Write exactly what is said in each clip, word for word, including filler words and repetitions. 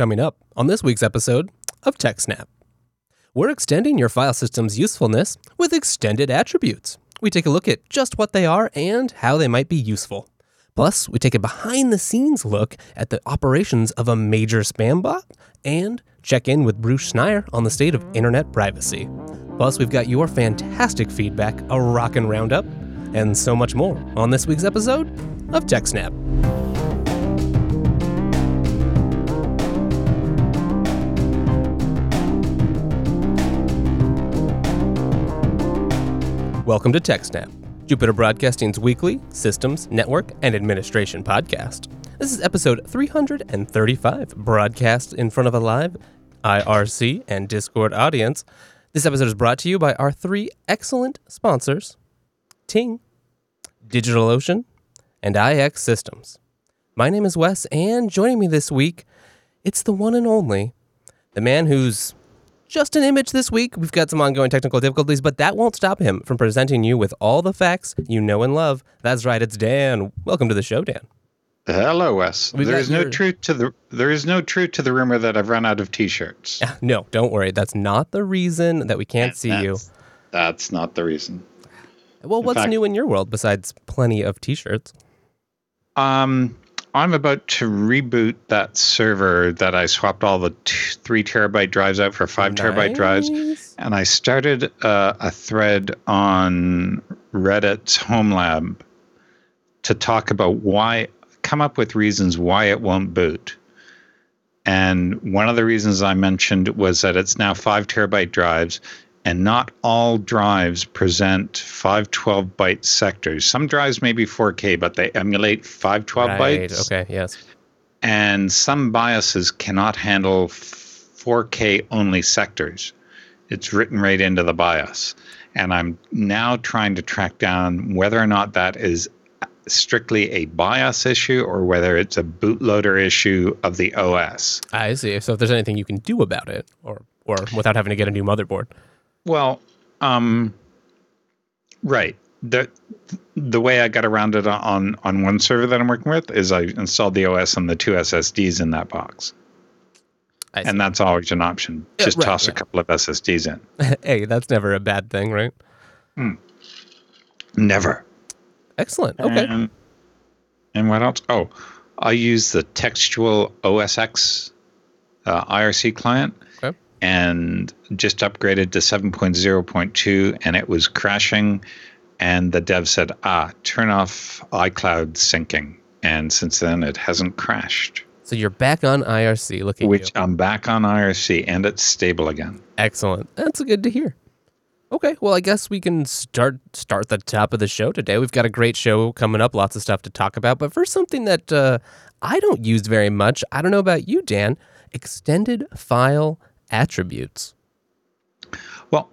Coming up on this week's episode of TechSnap, we're extending your file system's usefulness with extended attributes. We take a look at just what they are and how they might be useful. Plus, we take a behind-the-scenes look at the operations of a major spam bot and check in with Bruce Schneier on the state of internet privacy. Plus, we've got your fantastic feedback, a rockin' roundup, and so much more on this week's episode of TechSnap. Welcome to TechSnap, Jupiter Broadcasting's weekly systems, network, and administration podcast. This is episode three hundred thirty-five, broadcast in front of a live I R C and Discord audience. This episode is brought to you by our three excellent sponsors, Ting, DigitalOcean, and I X Systems. My name is Wes, and joining me this week, it's the one and only, the man who's just an image this week. We've got some ongoing technical difficulties, but that won't stop him from presenting you with all the facts you know and love. That's right, it's Dan. Welcome to the show, Dan. Hello, Wes. We've there is your... no truth to the there is no truth to the rumor that I've run out of t-shirts. No, don't worry. That's not the reason that we can't that, see that's, you. That's not the reason. Well, in what's fact, new in your world besides plenty of t-shirts? Um I'm about to reboot that server that I swapped all the t- three terabyte drives out for five nice. terabyte drives. And I started uh, a thread on Reddit's Home Lab to talk about why, come up with reasons why it won't boot. And one of the reasons I mentioned was that it's now five terabyte drives and not all drives present five twelve byte sectors. Some drives may be four K, but they emulate five twelve right. bytes. Okay, yes. And some BIOSes cannot handle four K only sectors. It's written right into the BIOS. And I'm now trying to track down whether or not that is strictly a BIOS issue or whether it's a bootloader issue of the O S. I see. So if there's anything you can do about it or, or without having to get a new motherboard. Well, um, right. The the way I got around it on, on one server that I'm working with is I installed the O S on the two S S Ds in that box. And that's always an option. Yeah, Just right, toss yeah. a couple of S S Ds in. Hey, that's never a bad thing, right? Mm. Never. Excellent. Okay. And, and what else? Oh, I use the Textual O S X uh, I R C client. And just upgraded to seven point oh point two, and it was crashing. And the dev said, ah, turn off iCloud syncing. And since then, it hasn't crashed. So you're back on I R C. Look at Which you. I'm back on I R C, and it's stable again. Excellent. That's good to hear. Okay, well, I guess we can start start the top of the show today. We've got a great show coming up, lots of stuff to talk about. But first, something that uh, I don't use very much. I don't know about you, Dan. Extended file attributes. Well,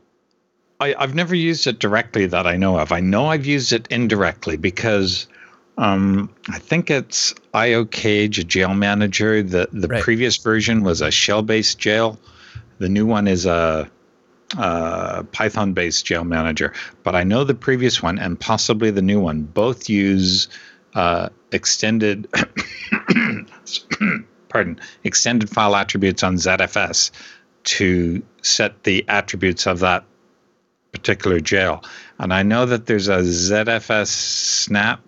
I, I've never used it directly that I know of. I know I've used it indirectly because um, I think it's iocage, a jail manager. The, the right. previous version was a shell-based jail. The new one is a, a Python-based jail manager. But I know the previous one and possibly the new one both use uh, extended... pardon, extended file attributes on Z F S to set the attributes of that particular jail. And I know that there's a Z F S snap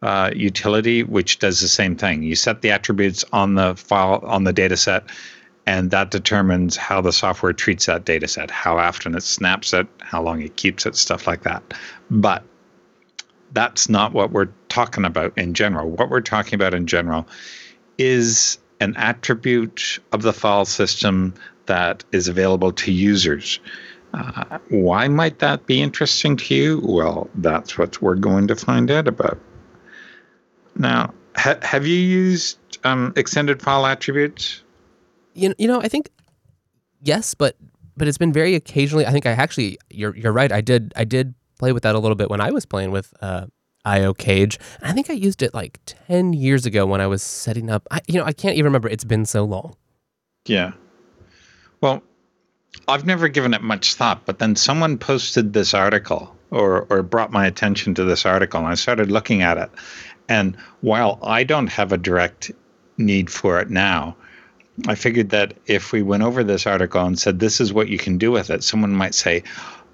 uh, utility, which does the same thing. You set the attributes on the file, on the data set, and that determines how the software treats that data set, how often it snaps it, how long it keeps it, stuff like that. But that's not what we're talking about in general. What we're talking about in general is an attribute of the file system that is available to users. Uh, why might that be interesting to you? Well, that's what we're going to find out about. Now, ha- have you used um, extended file attributes? You, you know, I think yes, but but it's been very occasionally. I think I actually, you're you're right. I did I did play with that a little bit when I was playing with Uh, iocage. I think I used it like ten years ago when I was setting up. I, you know, I can't even remember. It's been so long. Yeah. Well, I've never given it much thought, but then someone posted this article or, or brought my attention to this article, and I started looking at it. And while I don't have a direct need for it now, I figured that if we went over this article and said, this is what you can do with it, someone might say,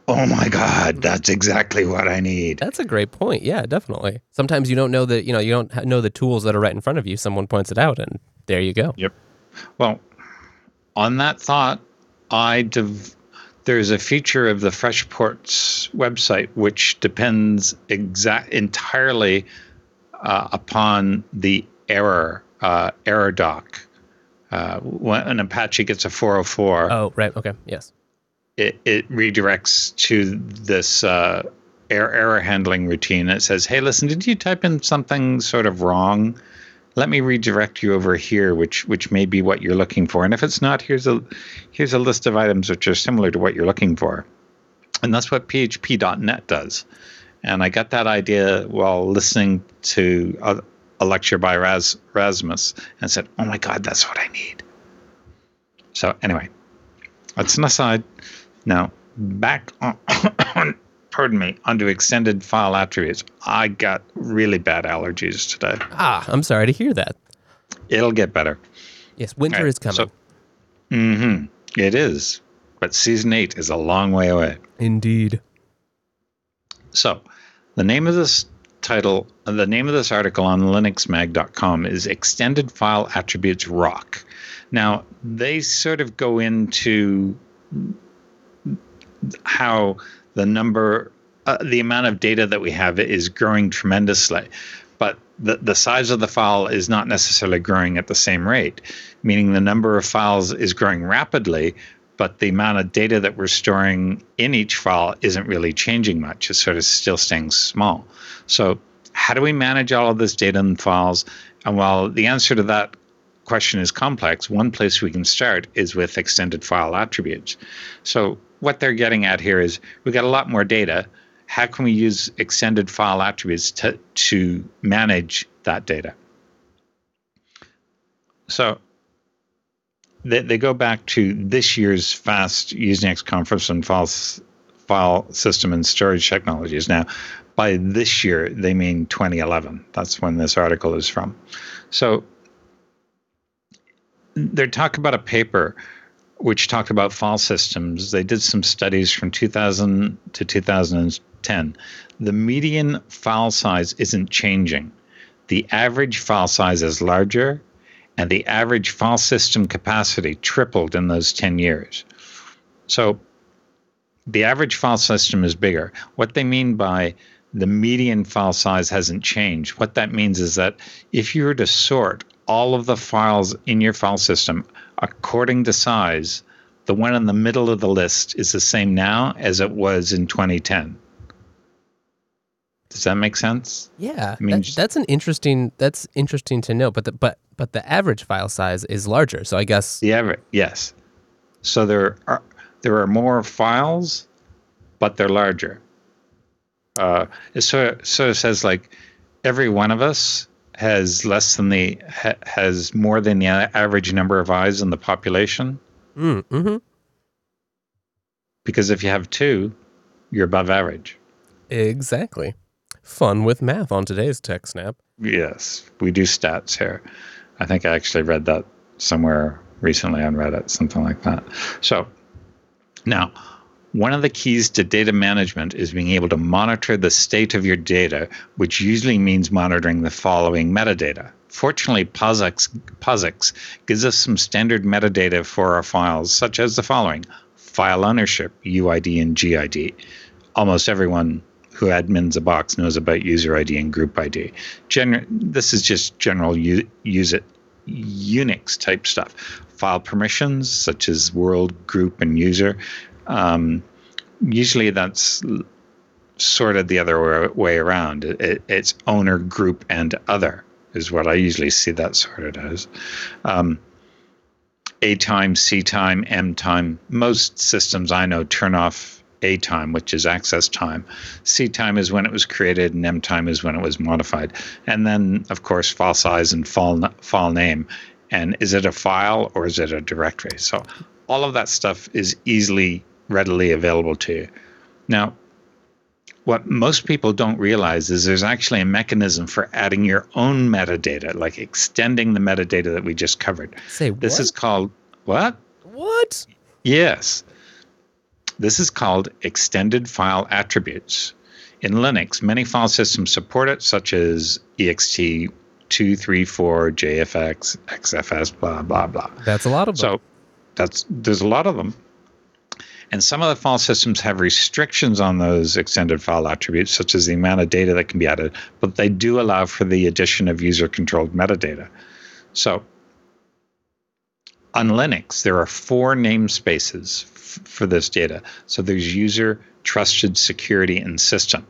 oh my God, that's exactly what I need. That's a great point. Yeah, definitely. Sometimes you don't know that, you know, you don't know the tools that are right in front of you. Someone points it out and there you go. Yep. Well, on that thought, I dev- there's a feature of the FreshPorts website which depends exact entirely uh, upon the error uh, error doc. Uh, when an Apache gets a four oh four. Oh, right. Okay. Yes. It, it redirects to this uh, error, error handling routine. It says, hey, listen, did you type in something sort of wrong? Let me redirect you over here, which which may be what you're looking for. And if it's not, here's a here's a list of items which are similar to what you're looking for. And that's what P H P dot net does. And I got that idea while listening to a, a lecture by Ras, Rasmus and said, oh, my God, that's what I need. So anyway, that's an aside. Now, back on, pardon me, onto extended file attributes. I got really bad allergies today. Ah, I'm sorry to hear that. It'll get better. Yes, winter right, is coming. So, mm-hmm, it is. But season eight is a long way away. Indeed. So, the name of this title, the name of this article on linux mag dot com is Extended File Attributes Rock. Now, they sort of go into how the number, uh, the amount of data that we have is growing tremendously, but the, the size of the file is not necessarily growing at the same rate, meaning the number of files is growing rapidly, but the amount of data that we're storing in each file isn't really changing much. It's sort of still staying small. So how do we manage all of this data in files? And while the answer to that question is complex, one place we can start is with extended file attributes. So what they're getting at here is we got a lot more data. How can we use extended file attributes to, to manage that data? So they, they go back to this year's FAST Usenix conference on file, file system and storage technologies. Now, by this year, they mean twenty eleven. That's when this article is from. So they're talking about a paper which talked about file systems. They did some studies from two thousand to two thousand ten. The median file size isn't changing. The average file size is larger, and the average file system capacity tripled in those ten years. So the average file system is bigger. What they mean by the median file size hasn't changed, what that means is that if you were to sort all of the files in your file system according to size, the one in the middle of the list is the same now as it was in twenty ten. Does that make sense? Yeah, I mean, that, that's an interesting. That's interesting to know. But the, but but the average file size is larger, so I guess the average. Yes. So there are there are more files, but they're larger. Uh, it sort of, sort of says like every one of us has less than the ha, has more than the average number of eyes in the population. Mm, mm-hmm. Because if you have two, you're above average. Exactly. Fun with math on today's TechSnap. Yes, we do stats here. I think I actually read that somewhere recently on Reddit, something like that. So now, one of the keys to data management is being able to monitor the state of your data, which usually means monitoring the following metadata. Fortunately, POSIX gives us some standard metadata for our files, such as the following: file ownership, U I D and G I D. Almost everyone who admins a box knows about user I D and group I D. Gen- this is just general u- use it Unix type stuff. File permissions, such as world, group, and user. Um, usually that's sort of the other way around. It, it, it's owner, group, and other is what I usually see that sorted as. Um, A time, C time, M time. Most systems I know turn off A time, which is access time. C time is when it was created, and M time is when it was modified. And then, of course, file size and file, file name. And is it a file or is it a directory? So all of that stuff is easily readily available to you. Now, what most people don't realize is there's actually a mechanism for adding your own metadata, like extending the metadata that we just covered. Say what? This is called what? What? Yes. This is called extended file attributes. In Linux, many file systems support it, such as ext two thirty-four, jfs, xfs, blah, blah, blah. That's a lot of them. So that's, there's a lot of them. And some of the file systems have restrictions on those extended file attributes, such as the amount of data that can be added, but they do allow for the addition of user-controlled metadata. So on Linux, there are four namespaces f- for this data. So there's user, trusted, security, and system.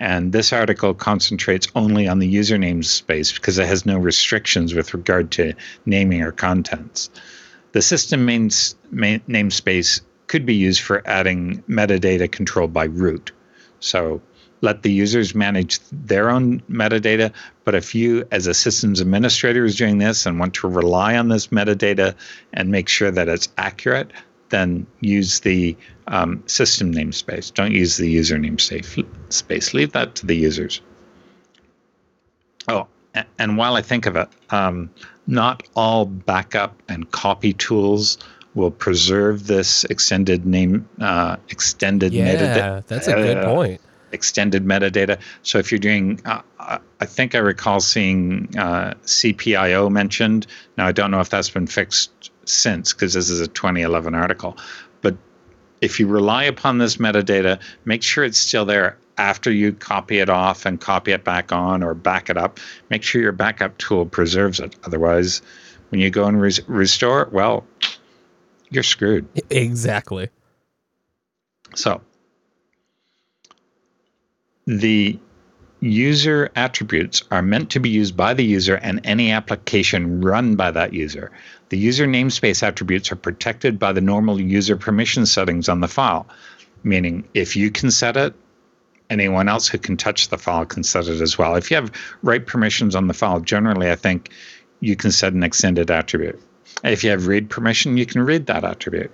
And this article concentrates only on the user namespace because it has no restrictions with regard to naming or contents. The system main, main namespace could be used for adding metadata controlled by root. So let the users manage their own metadata, but if you as a systems administrator is doing this and want to rely on this metadata and make sure that it's accurate, then use the um, system namespace. Don't use the user namespace. Leave that to the users. Oh, and while I think of it, um, not all backup and copy tools will preserve this extended name, uh, extended yeah, metadata. Yeah, that's a good uh, point. Extended metadata. So if you're doing, uh, I think I recall seeing uh, C P I O mentioned. Now, I don't know if that's been fixed since because this is a twenty eleven article. But if you rely upon this metadata, make sure it's still there after you copy it off and copy it back on or back it up. Make sure your backup tool preserves it. Otherwise, when you go and re- restore it, well, you're screwed. Exactly. So the user attributes are meant to be used by the user and any application run by that user. The user namespace attributes are protected by the normal user permission settings on the file, meaning if you can set it, anyone else who can touch the file can set it as well. If you have write permissions on the file, generally, I think you can set an extended attribute. If you have read permission, you can read that attribute.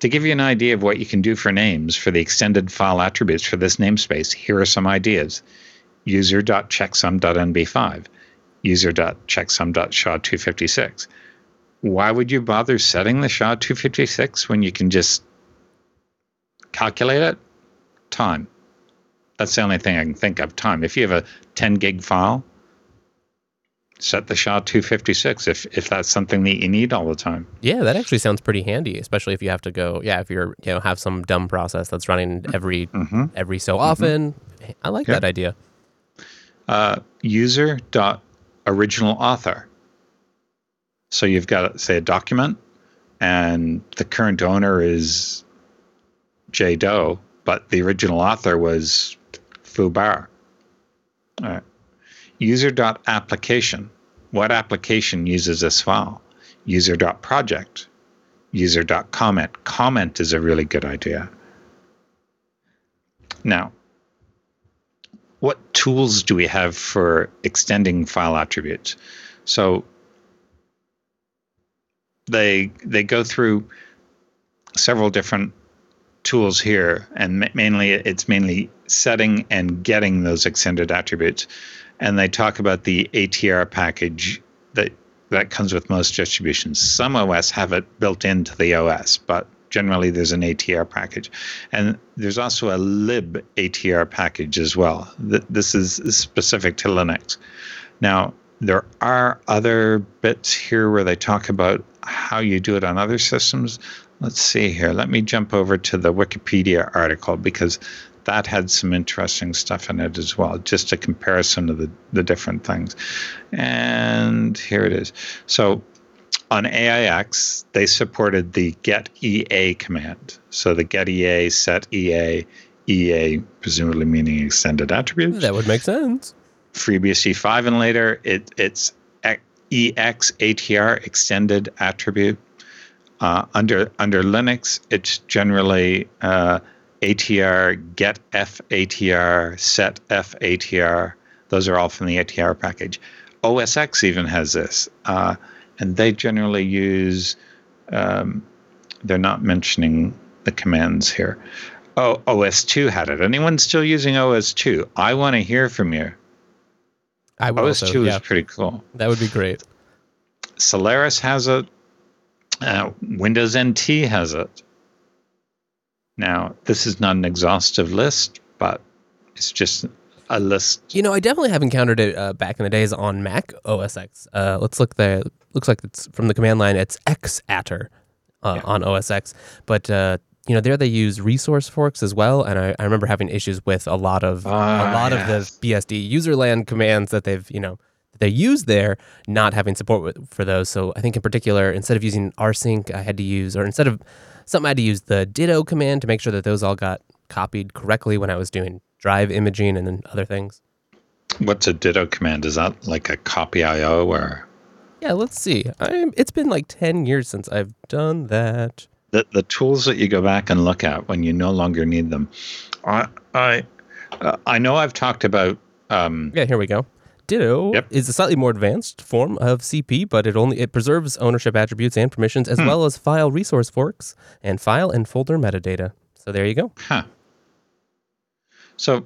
To give you an idea of what you can do for names for the extended file attributes for this namespace, here are some ideas. user dot checksum dot n b five, user dot checksum dot S H A two fifty-six. Why would you bother setting the S H A two fifty-six when you can just calculate it? Time. That's the only thing I can think of, time. If you have a ten gig file, set the S H A two fifty-six if, if that's something that you need all the time. Yeah, that actually sounds pretty handy, especially if you have to go, yeah, if you're, you know, have some dumb process that's running every mm-hmm. every so often. Mm-hmm. I like yeah. that idea. Uh, user dot original author. So you've got, say, a document, and the current owner is J. Doe, but the original author was Foo Bar. All right. user dot application. What application uses this file? user dot project. user dot comment. Comment is a really good idea. Now, what tools do we have for extending file attributes? So they they go through several different tools here, and mainly it's mainly setting and getting those extended attributes. And they talk about the A T R package that, that comes with most distributions. Some O S have it built into the O S, but generally there's an A T R package. And there's also a lib A T R package as well. Th- this is specific to Linux. Now, there are other bits here where they talk about how you do it on other systems. Let's see here. Let me jump over to the Wikipedia article because that had some interesting stuff in it as well, just a comparison of the, the different things. And here it is. So on A I X, they supported the get E A command. So the get E A, set E A, E A presumably meaning extended attributes. That would make sense. FreeBSD five and later, it, it's E X A T R, extended attribute. Uh, under, under Linux, it's generally Uh, A T R, get F A T R, set F A T R. Those are all from the A T R package. O S X even has this, uh, and they generally use. Um, they're not mentioning the commands here. Oh, O S two had it. Anyone still using O S two? I want to hear from you. I would O S two also, yeah. is pretty cool. That would be great. Solaris has it. Uh, Windows N T has it. Now, this is not an exhaustive list, but it's just a list. You know, I definitely have encountered it uh, back in the days on Mac O S X. Uh, let's look there. Looks like it's from the command line. It's xatter uh, yeah. on O S X. But, uh, you know, there they use resource forks as well. And I, I remember having issues with a lot of oh, a lot yes. of the B S D userland commands that they've, you know, they use there, not having support with, for those. So I think in particular, instead of using rsync, I had to use, or instead of something, I had to use the ditto command to make sure that those all got copied correctly when I was doing drive imaging and then other things. What's a ditto command? Is that like a copy I O or? Yeah, let's see. I'm, it's been like ten years since I've done that. The, the tools that you go back and look at when you no longer need them. I I, uh, I know I've talked about... Um, yeah, here we go. Ditto yep. is a slightly more advanced form of C P, but it only it preserves ownership attributes and permissions as hmm. well as file resource forks and file and folder metadata. So there you go. Huh. So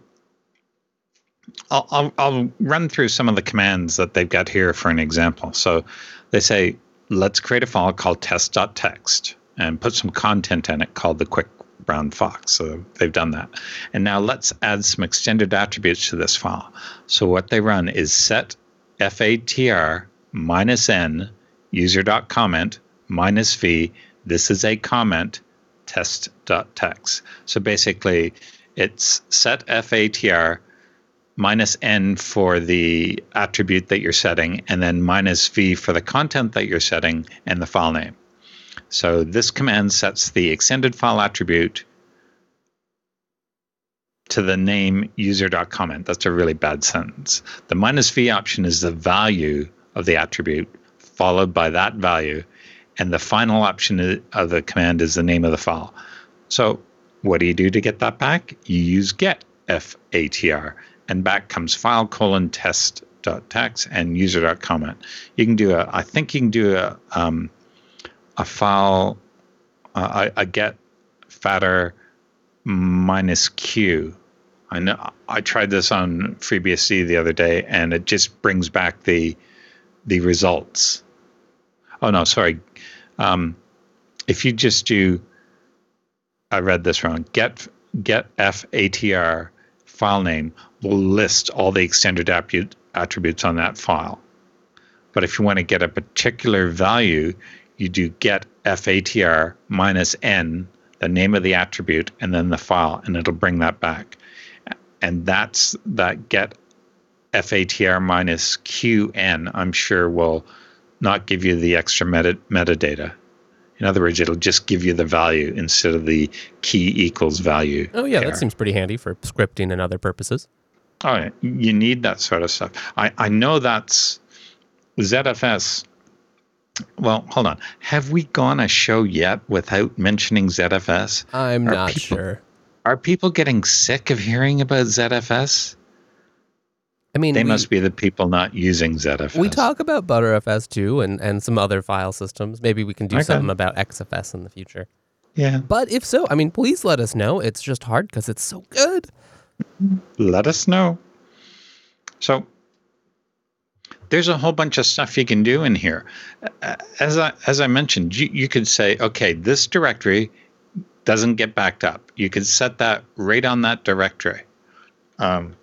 I'll, I'll I'll run through some of the commands that they've got here for an example. So they say, let's create a file called test.txt and put some content in it called the quick brown fox. So they've done that. And now let's add some extended attributes to this file. So what they run is set fatr minus n user.comment minus v. This is a comment test.txt. So basically it's set fatr minus n for the attribute that you're setting and then minus v for the content that you're setting and the file name. So this command sets the extended file attribute to the name user.comment. That's a really bad sentence. The minus v option is the value of the attribute followed by that value. And the final option of the command is the name of the file. So what do you do to get that back? You use get fatr. And back comes file colon test.txt and user.comment. You can do a, I think you can do a... Um, a file, uh, I, I get fatter minus Q. I know I tried this on FreeBSD the other day, and it just brings back the the results. Oh no, sorry. Um, if you just do, I read this wrong. Get get fatr file name will list all the extended attribute, attributes on that file. But if you want to get a particular value, you do get fatr minus n, the name of the attribute, and then the file, and it'll bring that back. And that's that get fatr minus qn, I'm sure, will not give you the extra meta- metadata. In other words, it'll just give you the value instead of the key equals value. Oh, yeah, there. That seems pretty handy for scripting and other purposes. Oh, yeah. You need that sort of stuff. I, I know that's Z F S. Well, hold on. Have we gone a show yet without mentioning Z F S? I'm are not people, sure. Are people getting sick of hearing about Z F S? I mean, they we, must be the people not using Z F S. We talk about ButterFS too, and, and some other file systems. Maybe we can do okay. something about X F S in the future. Yeah. But if so, I mean, please let us know. It's just hard because it's so good. Let us know. So. There's a whole bunch of stuff you can do in here. As I as I mentioned, you, you could say, okay, this directory doesn't get backed up. You could set that right on that directory. Um,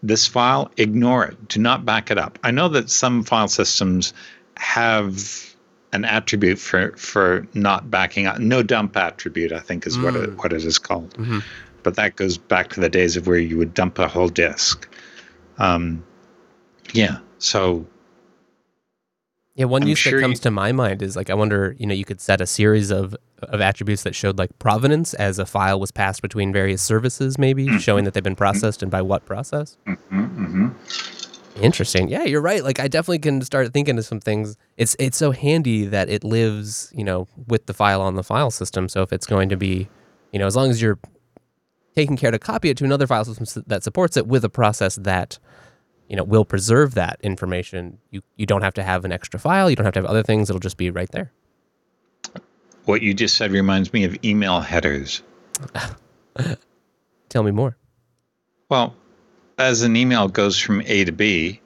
this file, ignore it. Do not back it up. I know that some file systems have an attribute for for not backing up. No dump attribute, I think, is mm. what it, what it is called. Mm-hmm. But that goes back to the days of where you would dump a whole disk. Um, yeah. So, yeah, one I'm use sure that comes you... to my mind is like, I wonder, you know, you could set a series of, of attributes that showed like provenance as a file was passed between various services, maybe mm-hmm. showing that they've been processed mm-hmm. and by what process. Mm-hmm. Mm-hmm. Interesting. Yeah, you're right. Like, I definitely can start thinking of some things. It's it's so handy that it lives, you know, with the file on the file system. So if it's going to be, you know, as long as you're taking care to copy it to another file system that supports it with a process that, you know, will preserve that information. You you don't have to have an extra file. You don't have to have other things. It'll just be right there. What you just said reminds me of email headers. Tell me more. Well, as an email goes from A to B,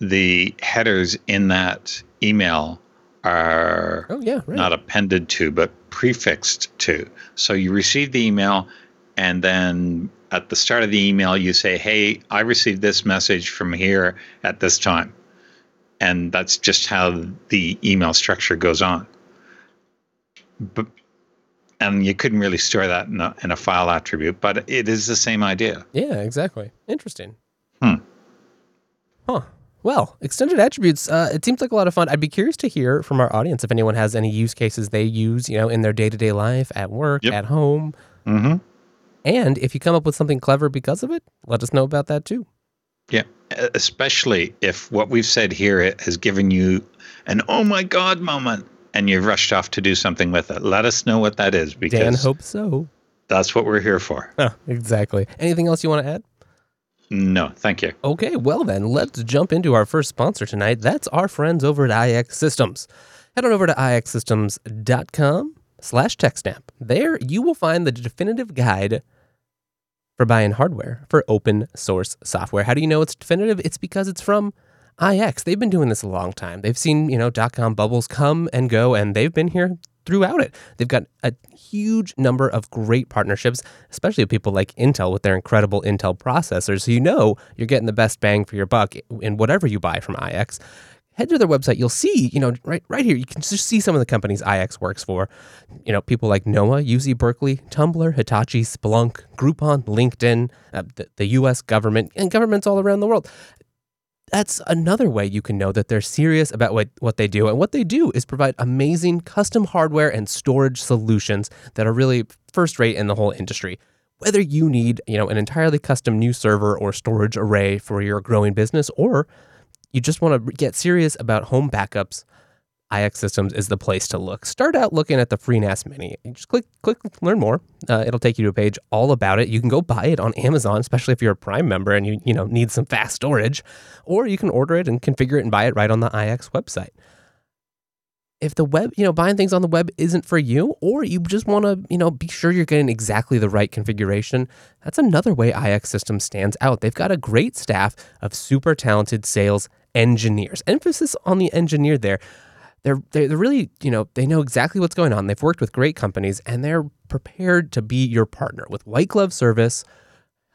the headers in that email are oh, yeah, right. not appended to, but prefixed to. So you receive the email, and then at the start of the email, you say, hey, I received this message from here at this time. And that's just how the email structure goes on. But, and you couldn't really store that in a, in a file attribute, but it is the same idea. Yeah, exactly. Interesting. Hmm. Huh. Well, extended attributes, uh, it seems like a lot of fun. I'd be curious to hear from our audience if anyone has any use cases they use, you know, in their day-to-day life, at work, yep. at home. Mm-hmm. And if you come up with something clever because of it, let us know about that too. Yeah, especially if what we've said here has given you an oh my God moment and you've rushed off to do something with it. Let us know what that is, because Dan hopes so. That's what we're here for. Oh, exactly. Anything else you want to add? No, thank you. Okay, well then, let's jump into our first sponsor tonight. That's our friends over at I X Systems. Head on over to ixsystems.com slash TechSnap. There you will find the definitive guide for buying hardware for open source software. How do you know it's definitive? It's because it's from I X. They've been doing this a long time. They've seen, you know, dot-com bubbles come and go, and they've been here throughout it. They've got a huge number of great partnerships, especially with people like Intel with their incredible Intel processors. So you know you're getting the best bang for your buck in whatever you buy from I X. Head to their website. You'll see, you know, right right here, you can just see some of the companies I X works for. You know, people like NOAA, U C Berkeley, Tumblr, Hitachi, Splunk, Groupon, LinkedIn, uh, the, the U S government, and governments all around the world. That's another way you can know that they're serious about what, what they do. And what they do is provide amazing custom hardware and storage solutions that are really first rate in the whole industry. Whether you need, you know, an entirely custom new server or storage array for your growing business, or you just want to get serious about home backups, I X Systems is the place to look. Start out looking at the FreeNAS Mini. Just click, click, learn more. Uh, it'll take you to a page all about it. You can go buy it on Amazon, especially if you're a Prime member and you, you know, need some fast storage. Or you can order it and configure it and buy it right on the I X website. If the web, you know, buying things on the web isn't for you, or you just want to, you know, be sure you're getting exactly the right configuration, that's another way I X Systems stands out. They've got a great staff of super talented sales engineers. Emphasis on the engineer there. They're, they're really, you know, they know exactly what's going on. They've worked with great companies, and they're prepared to be your partner with white glove service,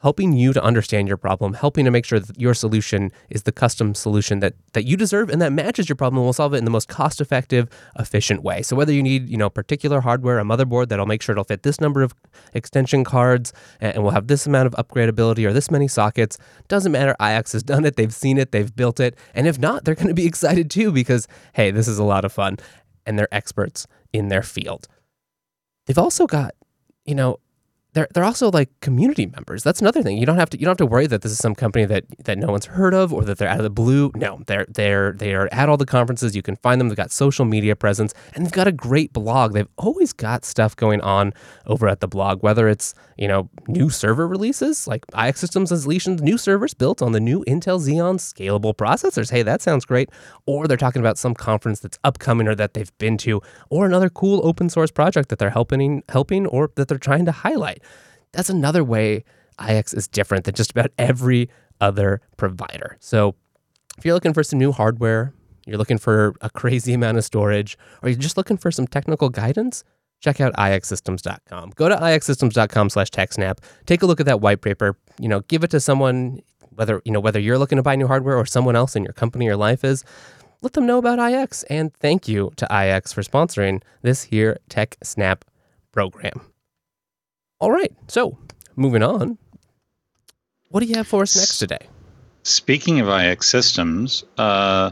helping you to understand your problem, helping to make sure that your solution is the custom solution that, that you deserve and that matches your problem and will solve it in the most cost-effective, efficient way. So whether you need, you know, particular hardware, a motherboard that'll make sure it'll fit this number of extension cards and, and will have this amount of upgradability or this many sockets, doesn't matter. I X has done it. They've seen it. They've built it. And if not, they're going to be excited too, because, hey, this is a lot of fun, and they're experts in their field. They've also got, you know, They're they're also like community members. That's another thing. You don't have to you don't have to worry that this is some company that, that no one's heard of or that they're out of the blue. No, they're they're they are at all the conferences. You can find them. They've got social media presence, and they've got a great blog. They've always got stuff going on over at the blog. Whether it's, you know, new server releases, like I X Systems has leashed new servers built on the new Intel Xeon scalable processors. Hey, that sounds great. Or they're talking about some conference that's upcoming or that they've been to, or another cool open source project that they're helping helping or that they're trying to highlight. That's another way I X is different than just about every other provider. So if you're looking for some new hardware, you're looking for a crazy amount of storage, or you're just looking for some technical guidance, check out ixsystems dot com. Go to ixsystems dot com slash TechSnap. Take a look at that white paper. You know, give it to someone, whether, you know, whether you're looking to buy new hardware or someone else in your company or life is. Let them know about I X. And thank you to I X for sponsoring this here TechSnap program. All right, so moving on, what do you have for us next today? Speaking of I X Systems, uh,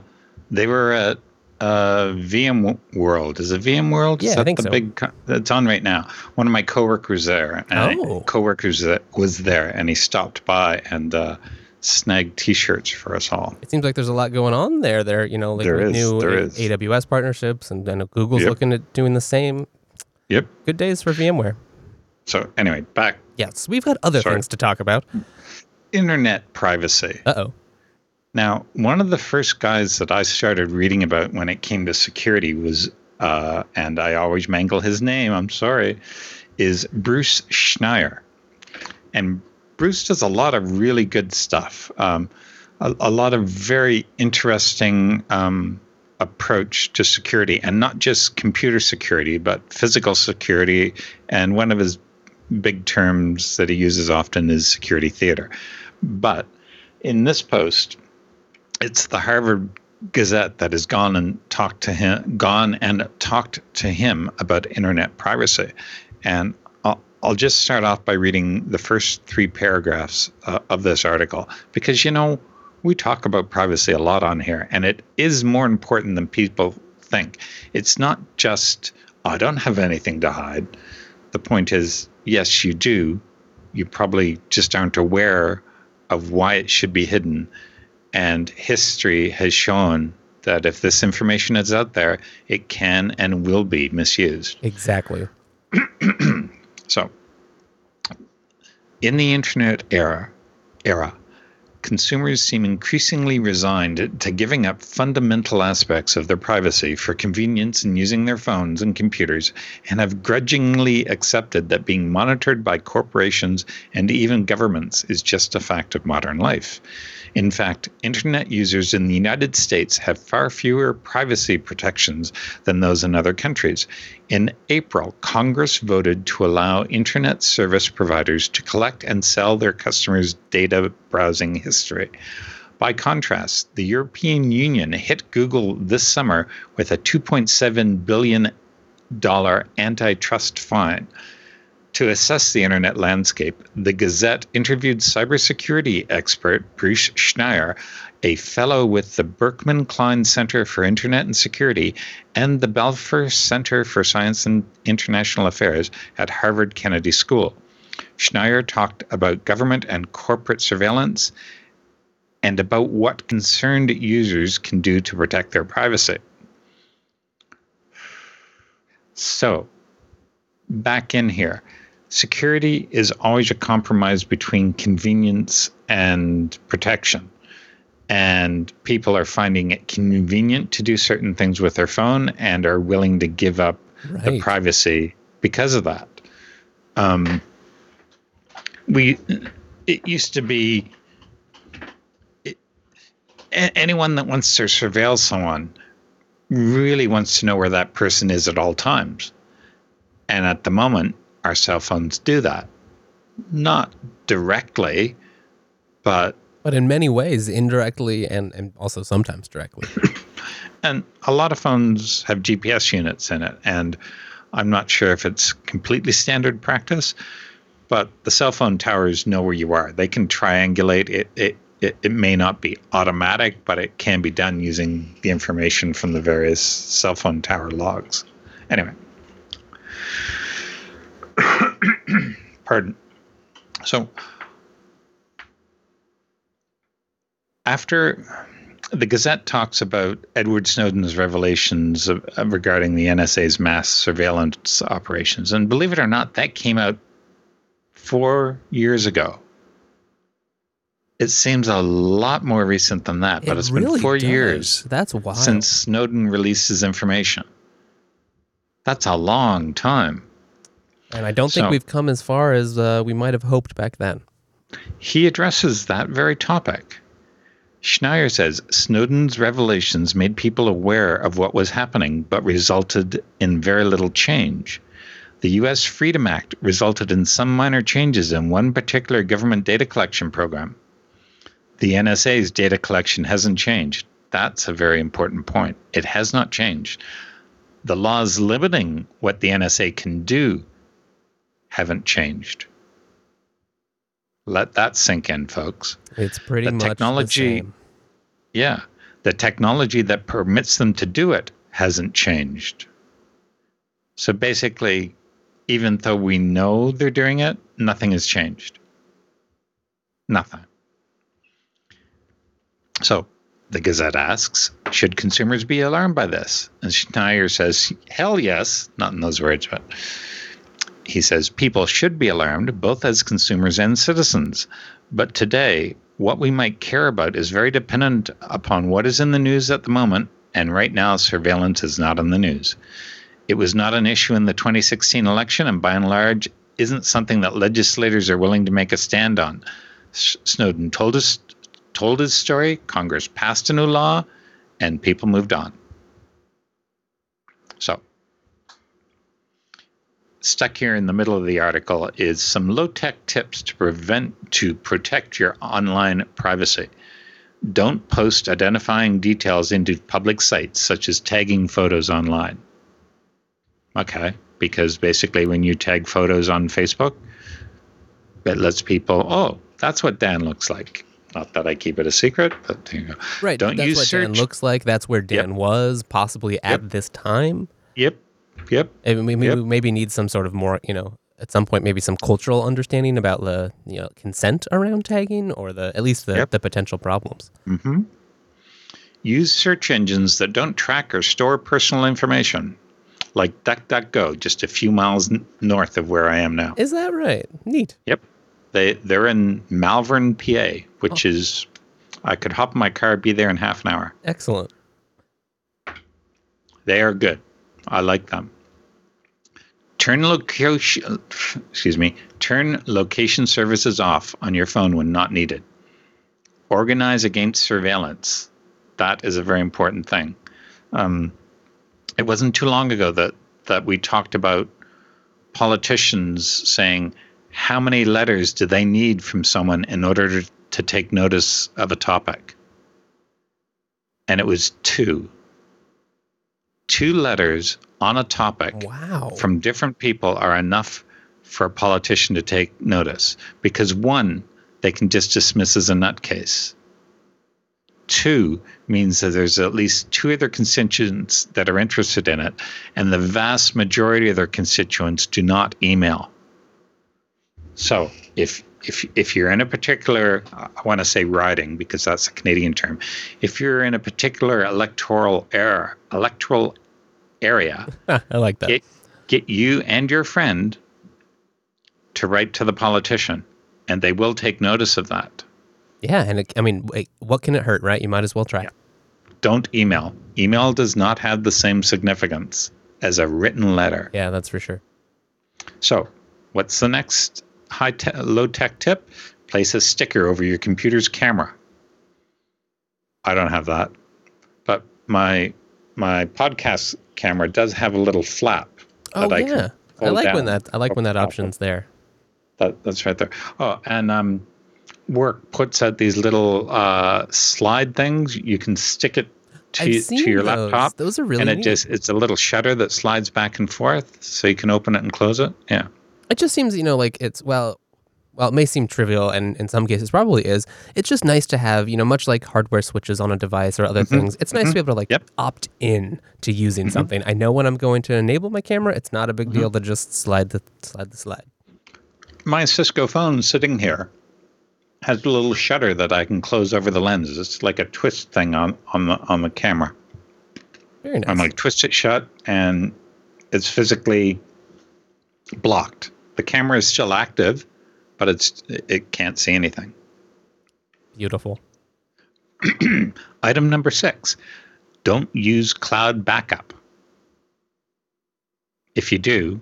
they were at uh, VMworld. Is it VMworld? Yeah, Is that I think the so. Big co- that's on right now. One of my coworkers there, and oh. I, coworkers that was there, and he stopped by and uh, snagged T-shirts for us all. It seems like there's a lot going on there. There, you know, like there is, new there a- is. A W S partnerships, and then Google's yep. looking at doing the same. Yep. Good days for VMware. So anyway, back. Yes, we've got other sorry. things to talk about. Internet privacy. Uh-oh. Now, one of the first guys that I started reading about when it came to security was, uh, and I always mangle his name, I'm sorry, is Bruce Schneier. And Bruce does a lot of really good stuff, um, a, a lot of very interesting um, approach to security, and not just computer security, but physical security. And one of his big terms that he uses often is security theater. But in this post, it's the Harvard Gazette that has gone and talked to him, gone and talked to him about internet privacy. And I'll, I'll just start off by reading the first three paragraphs uh, of this article, because, you know, we talk about privacy a lot on here, and it is more important than people think. It's not just, oh, I don't have anything to hide. The point is, yes, you do. You probably just aren't aware of why it should be hidden. And history has shown that if this information is out there, it can and will be misused. Exactly. So, in the internet era, era, consumers seem increasingly resigned to giving up fundamental aspects of their privacy for convenience in using their phones and computers, and have grudgingly accepted that being monitored by corporations and even governments is just a fact of modern life. In fact, internet users in the United States have far fewer privacy protections than those in other countries. In April, Congress voted to allow internet service providers to collect and sell their customers' data browsing history. By contrast, the European Union hit Google this summer with a two point seven billion dollars antitrust fine. To assess the internet landscape, the Gazette interviewed cybersecurity expert Bruce Schneier, a fellow with the Berkman Klein Center for Internet and Security and the Balfour Center for Science and International Affairs at Harvard Kennedy School. Schneier talked about government and corporate surveillance and about what concerned users can do to protect their privacy. So, back in here. Security is always a compromise between convenience and protection. And people are finding it convenient to do certain things with their phone and are willing to give up right. the privacy because of that. Um, we, it used to be it, anyone that wants to surveil someone really wants to know where that person is at all times. And at the moment, our cell phones do that. Not directly, but... But in many ways, indirectly and, and also sometimes directly. And a lot of phones have G P S units in it. And I'm not sure if it's completely standard practice, but the cell phone towers know where you are. They can triangulate. It, it, it, it may not be automatic, but it can be done using the information from the various cell phone tower logs. Anyway. Pardon. So, after the Gazette talks about Edward Snowden's revelations of, of regarding the N S A's mass surveillance operations, and believe it or not, that came out four years ago. It seems a lot more recent than that, it but it's really been four does. years That's wild. Since Snowden releases information. That's a long time. And I don't think so, we've come as far as uh, we might have hoped back then. He addresses that very topic. Schneier says, Snowden's revelations made people aware of what was happening, but resulted in very little change. The U S Freedom Act resulted in some minor changes in one particular government data collection program. The N S A's data collection hasn't changed. That's a very important point. It has not changed. The laws limiting what the N S A can do haven't changed. Let that sink in, folks. It's pretty the much technology, the same. Yeah. The technology that permits them to do it hasn't changed. So basically, even though we know they're doing it, nothing has changed. Nothing. So the Gazette asks, should consumers be alarmed by this? And Schneier says, hell yes. Not in those words, but... He says, people should be alarmed, both as consumers and citizens. But today, what we might care about is very dependent upon what is in the news at the moment, and right now, surveillance is not in the news. It was not an issue in the twenty sixteen election and by and large isn't something that legislators are willing to make a stand on. Snowden told us, told his story, Congress passed a new law, and people moved on. So, stuck here in the middle of the article is some low-tech tips to prevent to protect your online privacy. Don't post identifying details into public sites, such as tagging photos online. Okay, because basically when you tag photos on Facebook, it lets people, oh, that's what Dan looks like. Not that I keep it a secret, but there you go. Right, don't that's use what search. Dan looks like. That's where Dan yep. was, possibly yep. at this time. Yep, yep. And we maybe, yep. maybe need some sort of more, you know, at some point, maybe some cultural understanding about the you know consent around tagging or the at least the, yep. the potential problems. Mm-hmm. Use search engines that don't track or store personal information, like DuckDuckGo, just a few miles n- north of where I am now. Is that right? Neat. Yep. They, they're in Malvern, P A, which oh. is, I could hop in my car, be there in half an hour. Excellent. They are good. I like them. Turn location, excuse me, turn location services off on your phone when not needed. Organize against surveillance. That is a very important thing. Um, it wasn't too long ago that, that we talked about politicians saying, how many letters do they need from someone in order to, to take notice of a topic? And it was two. Two letters on a topic wow. from different people are enough for a politician to take notice. Because one, they can just dismiss as a nutcase. Two means that there's at least two other constituents that are interested in it, and the vast majority of their constituents do not email. So if if if you're in a particular, I want to say riding because that's a Canadian term. If you're in a particular electoral era, electoral area, I like that. Get, get you and your friend to write to the politician, and they will take notice of that. Yeah, and it, I mean, what can it hurt, right? You might as well try. Yeah. Don't email. Email does not have the same significance as a written letter. Yeah, that's for sure. So, what's the next? High te- low-tech tip, place a sticker over your computer's camera. I don't have that, but my my podcast camera does have a little flap. Oh, that I yeah. Can I like down. when that I like oh, when that option's there. That that's right there. Oh, and um, work puts out these little uh, slide things. You can stick it to, I've seen to your those. laptop. Those are really and it neat. just it's a little shutter that slides back and forth, so you can open it and close it. Yeah. It just seems, you know, like it's, well, well, it may seem trivial, and in some cases probably is. It's just nice to have, you know, much like hardware switches on a device or other mm-hmm. things, it's nice mm-hmm. to be able to, like, yep. opt in to using mm-hmm. something. I know when I'm going to enable my camera, it's not a big mm-hmm. deal to just slide the slide the slide. My Cisco phone sitting here has a little shutter that I can close over the lens. It's like a twist thing on, on, the, on the camera. Very nice. I'm like, twist it shut, and it's physically blocked. The camera is still active, but it's it can't see anything. Beautiful. Item number six, don't use cloud backup. If you do,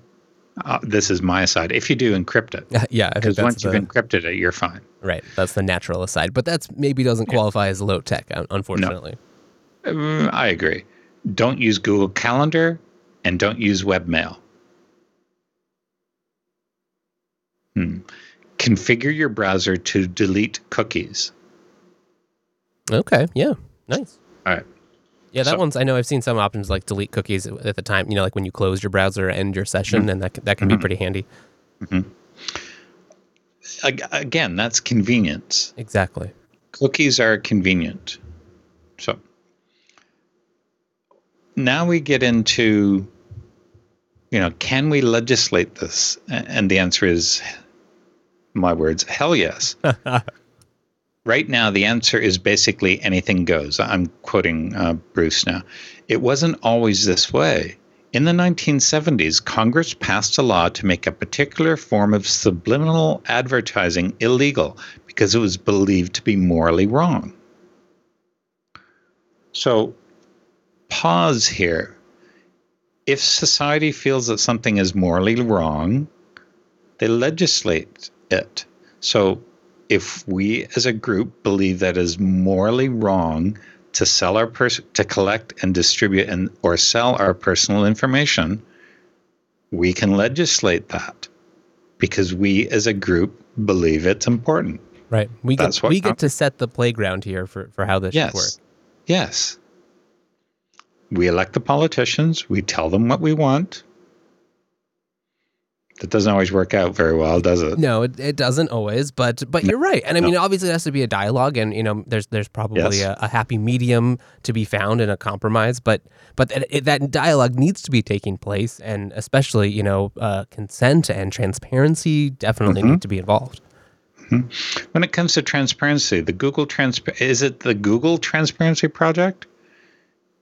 uh, this is my aside, if you do, encrypt it. Yeah. Because once the, you've encrypted it, you're fine. Right. That's the natural aside. But that's maybe doesn't qualify yeah. as low tech, unfortunately. No. I agree. Don't use Google Calendar and don't use webmail. Hmm. Configure your browser to delete cookies. Okay. Yeah. Nice. All right. Yeah, that so, one's. I know I've seen some options like delete cookies at the time. You know, like when you close your browser, end your session, mm-hmm. and that that can mm-hmm. be pretty handy. Mm-hmm. Again, that's convenience. Exactly. Cookies are convenient. So now we get into, you know, can we legislate this? And the answer is, my words, hell yes. Right now, the answer is basically anything goes. I'm quoting uh, Bruce now. It wasn't always this way. In the nineteen seventies, Congress passed a law to make a particular form of subliminal advertising illegal because it was believed to be morally wrong. So, pause here. if society feels that something is morally wrong, they legislate it. So if we as a group believe that it is morally wrong to sell our pers- to collect and distribute and or sell our personal information, we can legislate that because we as a group believe it's important. Right. We That's get we I'm, get to set the playground here for, for how this yes, should work. Yes. We elect the politicians, we tell them what we want. That doesn't always work out very well, does it? No, it, it doesn't always, but but no, you're right. And I no. mean, obviously it has to be a dialogue, and you know, there's there's probably yes. a, a happy medium to be found and a compromise, but but that, that dialogue needs to be taking place, and especially, you know, uh, consent and transparency definitely mm-hmm. need to be involved. Mm-hmm. When it comes to transparency, the Google transpa- is it the Google Transparency Project?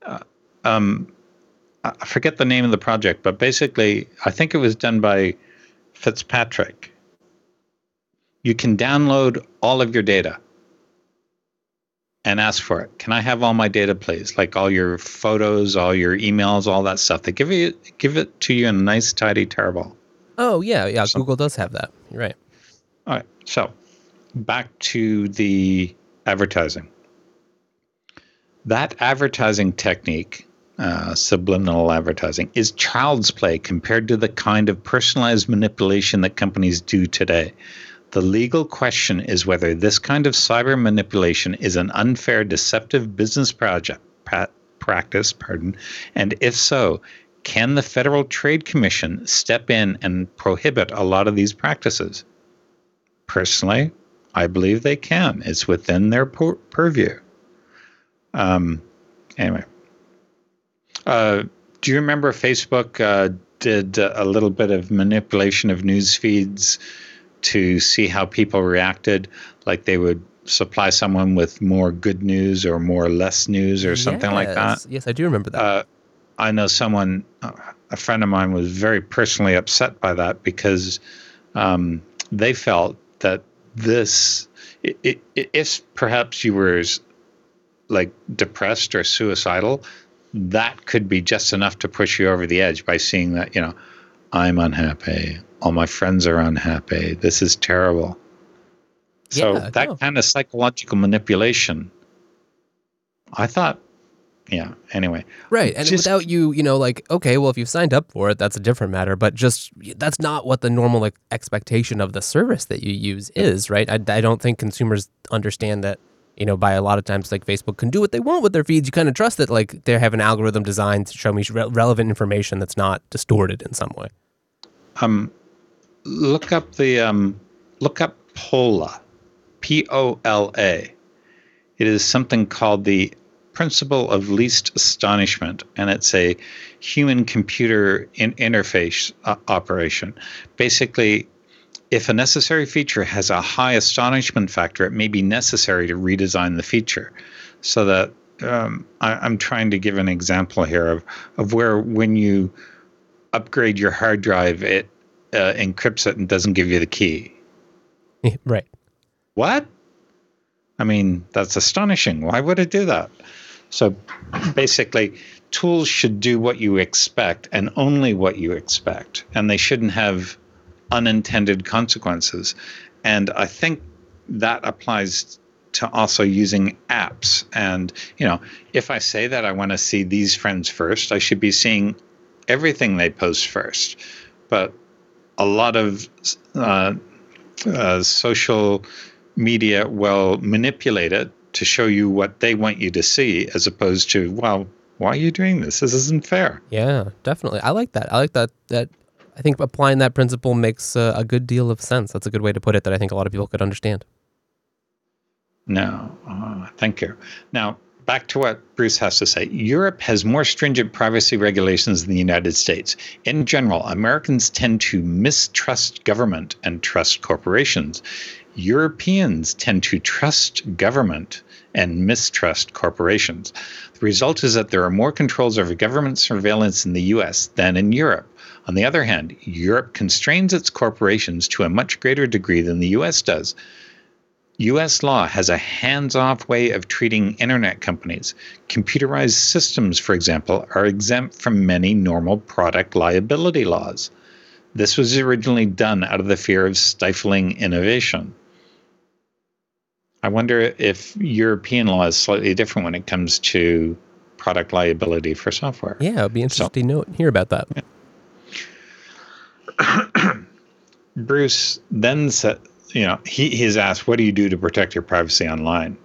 Uh, um, I forget the name of the project, but basically, I think it was done by Fitzpatrick. You can download all of your data and ask for it. Can I have all my data, please? Like all your photos, all your emails, all that stuff. They give you give it to you in a nice, tidy tarball. Oh yeah, yeah. So, Google does have that. You're right. All right. So back to the advertising. That advertising technique. Uh, subliminal advertising is child's play compared to the kind of personalized manipulation that companies do today. The legal question is whether this kind of cyber manipulation is an unfair, deceptive business project, pra- practice, pardon, and if so, can the Federal Trade Commission step in and prohibit a lot of these practices? Personally, I believe they can. It's within their pur- purview. Um, anyway. Uh, do you remember Facebook uh, did a little bit of manipulation of news feeds to see how people reacted? Like they would supply someone with more good news or more less news or something yes. like that? Yes, I do remember that. Uh, I know someone, a friend of mine was very personally upset by that because um, they felt that this, it, it, it, if perhaps you were like depressed or suicidal, that could be just enough to push you over the edge by seeing that, you know, I'm unhappy. All my friends are unhappy. This is terrible. So yeah, that no. kind of psychological manipulation, I thought, yeah, anyway. Right. And just, without you, you know, like, okay, well, if you've signed up for it, that's a different matter. But just that's not what the normal like, expectation of the service that you use yeah. is, right? I, I don't think consumers understand that. You know, by a lot of times, like Facebook can do what they want with their feeds. You kind of trust that, like, they have an algorithm designed to show me re- relevant information that's not distorted in some way. Um, look up the um, look up POLA, P O L A. It is something called the Principle of Least Astonishment, and it's a human-computer in- interface uh, operation. Basically. If a necessary feature has a high astonishment factor, it may be necessary to redesign the feature. So that um, I, I'm trying to give an example here of, of where when you upgrade your hard drive, it uh, encrypts it and doesn't give you the key. Right. What? I mean, that's astonishing. Why would it do that? So basically, tools should do what you expect and only what you expect. And they shouldn't have unintended consequences. And I think that applies to also using apps. And, you know, if I say that I want to see these friends first, I should be seeing everything they post first. But a lot of uh, uh, social media will manipulate it to show you what they want you to see, as opposed to, well, why are you doing this? This isn't fair. Yeah, definitely. I like that. I like that, that, I think applying that principle makes uh, a good deal of sense. That's a good way to put it that I think a lot of people could understand. No, uh, thank you. Now, back to what Bruce has to say. Europe has more stringent privacy regulations than the United States. In general, Americans tend to mistrust government and trust corporations. Europeans tend to trust government and mistrust corporations. The result is that there are more controls over government surveillance in the U S than in Europe. On the other hand, Europe constrains its corporations to a much greater degree than the U S does. U S law has a hands-off way of treating internet companies. Computerized systems, for example, are exempt from many normal product liability laws. This was originally done out of the fear of stifling innovation. I wonder if European law is slightly different when it comes to product liability for software. Yeah, it would be interesting so, to hear about that. Yeah. Bruce then said, you know, he, he's asked, what do you do to protect your privacy online?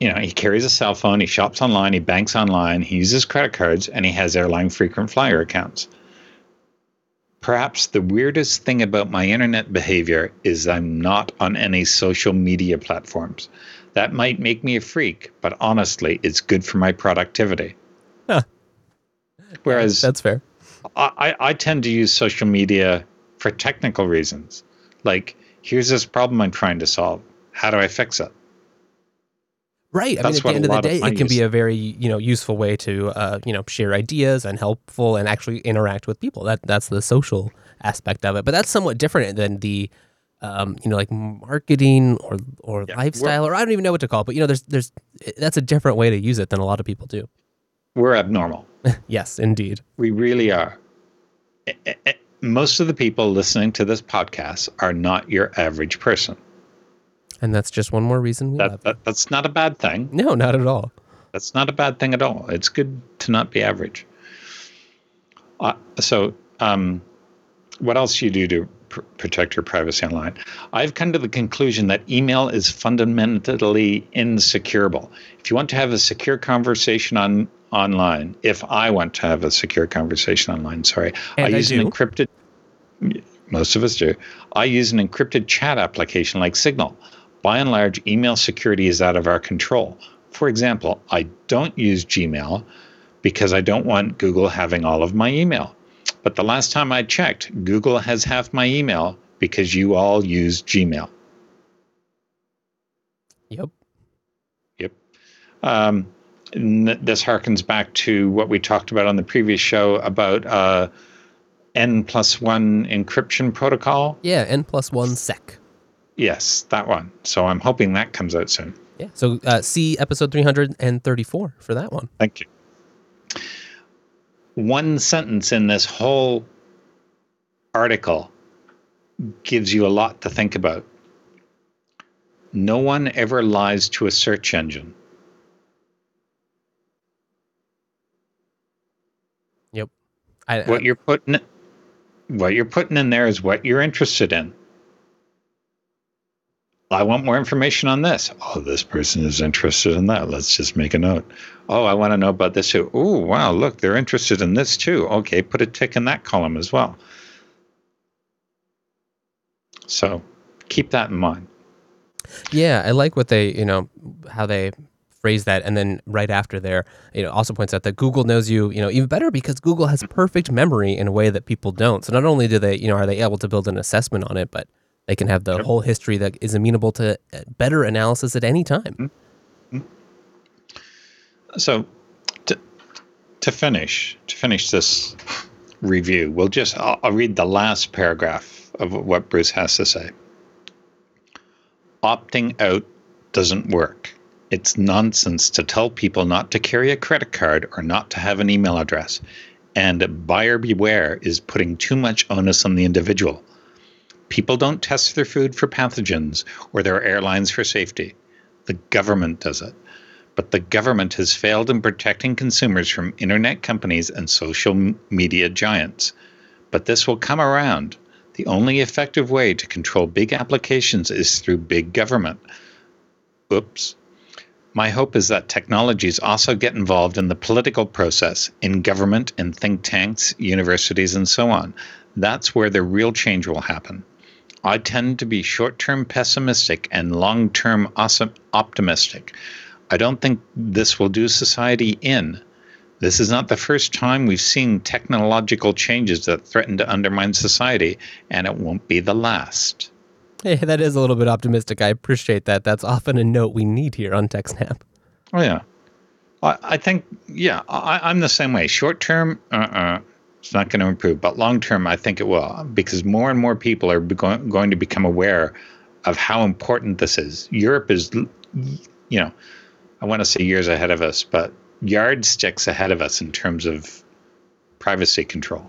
You know, he carries a cell phone, he shops online, he banks online, he uses credit cards, and he has airline frequent flyer accounts. Perhaps the weirdest thing about my internet behavior is I'm not on any social media platforms. That might make me a freak, but honestly, it's good for my productivity. Huh. Whereas that's fair. I, I tend to use social media for technical reasons. Like, here's this problem I'm trying to solve. How do I fix it? Right. I mean, at the end of the day, it can be a very, you know, useful way to, uh, you know, share ideas and helpful and actually interact with people. That that's the social aspect of it. But that's somewhat different than the, um, you know, like marketing or or yeah, lifestyle, or I don't even know what to call it. But, you know, there's there's that's a different way to use it than a lot of people do. We're abnormal. Yes, indeed. We really are. Most of the people listening to this podcast are not your average person. And that's just one more reason we that, love that, That's not a bad thing. No, not at all. That's not a bad thing at all. It's good to not be average. Uh, so um, what else do you do to pr- protect your privacy online? I've come to the conclusion that email is fundamentally insecurable. If you want to have a secure conversation on online, if I want to have a secure conversation online, sorry, and I, I use do. an encrypted, most of us do, I use an encrypted chat application like Signal. By and large, email security is out of our control. For example, I don't use Gmail because I don't want Google having all of my email. But the last time I checked, Google has half my email because you all use Gmail. Yep. Yep. Um, this harkens back to what we talked about on the previous show about uh, N plus one encryption protocol. Yeah, N plus one sec. Yes, that one. So I'm hoping that comes out soon. Yeah. So uh, see episode three hundred thirty-four for that one. Thank you. One sentence in this whole article gives you a lot to think about. No one ever lies to a search engine. Yep. I, what I, you're putting, what you're putting in there is what you're interested in. I want more information on this. Oh, this person is interested in that. Let's just make a note. Oh, I want to know about this too. Oh, wow, look, they're interested in this too. Okay, put a tick in that column as well. So keep that in mind. Yeah, I like what they, you know, how they phrase that. And then right after there, you know, also points out that Google knows you, you know, even better because Google has perfect memory in a way that people don't. So not only do they, you know, are they able to build an assessment on it, but they can have the whole history that is amenable to better analysis at any time. So to, to finish, to finish this review, we'll just, I'll, I'll read the last paragraph of what Bruce has to say. Opting out doesn't work. It's nonsense to tell people not to carry a credit card or not to have an email address. And buyer beware is putting too much onus on the individual. People don't test their food for pathogens or their airlines for safety. The government does it. But the government has failed in protecting consumers from internet companies and social media giants. But this will come around. The only effective way to control big applications is through big government. Oops. My hope is that technologies also get involved in the political process, in government, in think tanks, universities, and so on. That's where the real change will happen. I tend to be short-term pessimistic and long-term optimistic. I don't think this will do society in. This is not the first time we've seen technological changes that threaten to undermine society, and it won't be the last. Hey, that is a little bit optimistic. I appreciate that. That's often a note we need here on TechSnap. Oh, yeah. I, I think, yeah, I, I'm the same way. Short-term, uh-uh. It's not going to improve, but long term, I think it will, because more and more people are going going to become aware of how important this is. Europe is, you know, I want to say years ahead of us, but yardsticks ahead of us in terms of privacy control.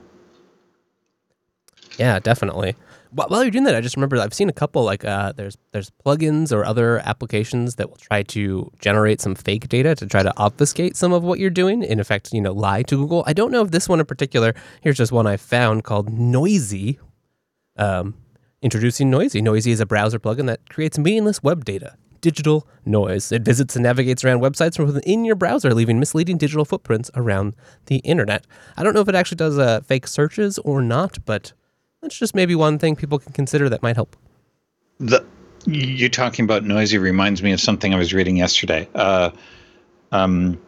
Yeah, definitely. While you're doing that, I just remember I've seen a couple, like uh, there's there's plugins or other applications that will try to generate some fake data to try to obfuscate some of what you're doing. In effect, you know, lie to Google. I don't know if this one in particular, here's just one I found called Noisy. Um, introducing Noisy. Noisy is a browser plugin that creates meaningless web data, digital noise. It visits and navigates around websites from within your browser, leaving misleading digital footprints around the internet. I don't know if it actually does uh, fake searches or not, but... that's just maybe one thing people can consider that might help. The, you talking about Noisy reminds me of something I was reading yesterday. Uh, um,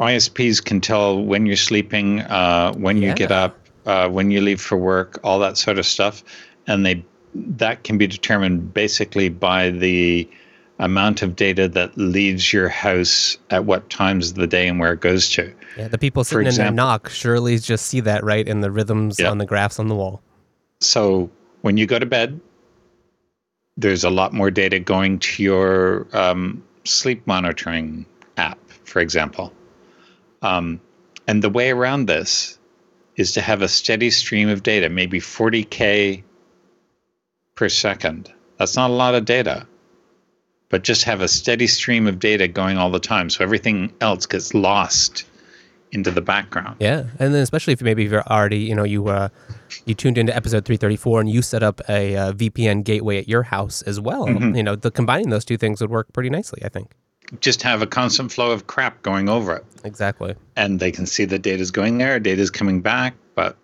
I S Ps can tell when you're sleeping, uh, when you yeah. get up, uh, when you leave for work, all that sort of stuff. And they that can be determined basically by the amount of data that leaves your house at what times of the day and where it goes to. Yeah, the people sitting example, in their knock surely just see that, right, in the rhythms yeah. on the graphs on the wall. So when you go to bed, there's a lot more data going to your um, sleep monitoring app, for example. Um, and the way around this is to have a steady stream of data, maybe forty K per second. That's not a lot of data, but just have a steady stream of data going all the time. So everything else gets lost into the background. Yeah, and then especially if maybe you're already, you know, you uh, you tuned into episode three thirty-four and you set up a uh, V P N gateway at your house as well. Mm-hmm. You know, the combining those two things would work pretty nicely, I think. Just have a constant flow of crap going over it. Exactly. And they can see that data's going there, data's coming back, but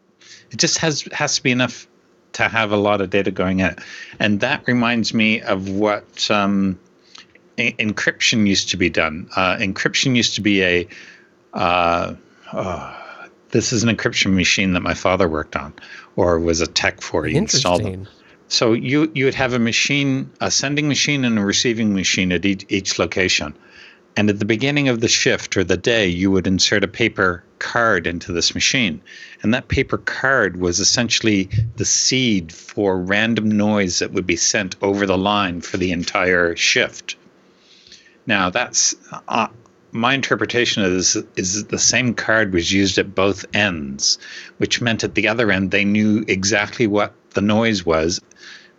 it just has has to be enough to have a lot of data going in it. And that reminds me of what um, e- encryption used to be done. Uh, encryption used to be a Uh, oh, this is an encryption machine that my father worked on, or was a tech for. He installed them. So you you would have a machine, a sending machine and a receiving machine at each, each location. And at the beginning of the shift or the day, you would insert a paper card into this machine. And that paper card was essentially the seed for random noise that would be sent over the line for the entire shift. Now that's... Uh, my interpretation of this is the same card was used at both ends, which meant at the other end, they knew exactly what the noise was,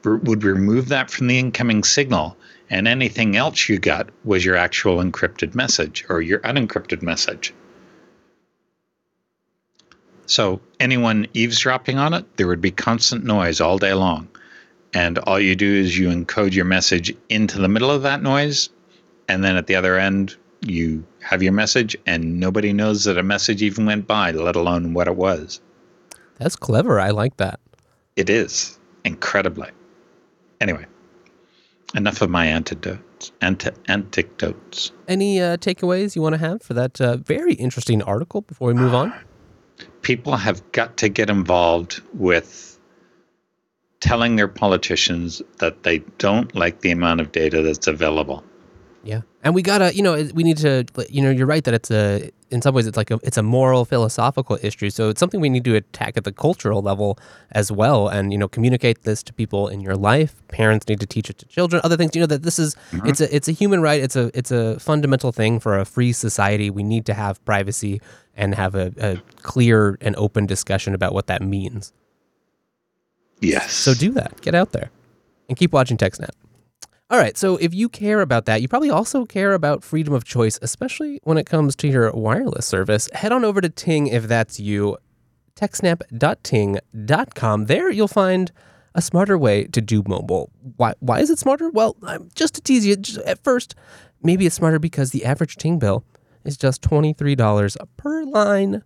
would remove that from the incoming signal, and anything else you got was your actual encrypted message or your unencrypted message. So anyone eavesdropping on it, there would be constant noise all day long. And all you do is you encode your message into the middle of that noise, and then at the other end, you have your message, and nobody knows that a message even went by, let alone what it was. That's clever. I like that. It is, incredibly. Anyway, enough of my antidotes, anti- anecdotes. Any uh, takeaways you want to have for that uh, very interesting article before we move on? People have got to get involved with telling their politicians that they don't like the amount of data that's available. Yeah. And we got to, you know, we need to, you know, you're right that it's a, in some ways it's like a, it's a moral, philosophical issue. So it's something we need to attack at the cultural level as well. And, you know, communicate this to people in your life. Parents need to teach it to children, other things, you know, that this is, mm-hmm. it's a, it's a human right. It's a, it's a fundamental thing for a free society. We need to have privacy and have a, a clear and open discussion about what that means. Yes. So do that, get out there and keep watching TechSnap. All right, so if you care about that, you probably also care about freedom of choice, especially when it comes to your wireless service. Head on over to Ting if that's you, techsnap dot ting dot com. There you'll find a smarter way to do mobile. Why Why is it smarter? Well, just to tease you, at first, maybe it's smarter because the average Ting bill is just twenty-three dollars per line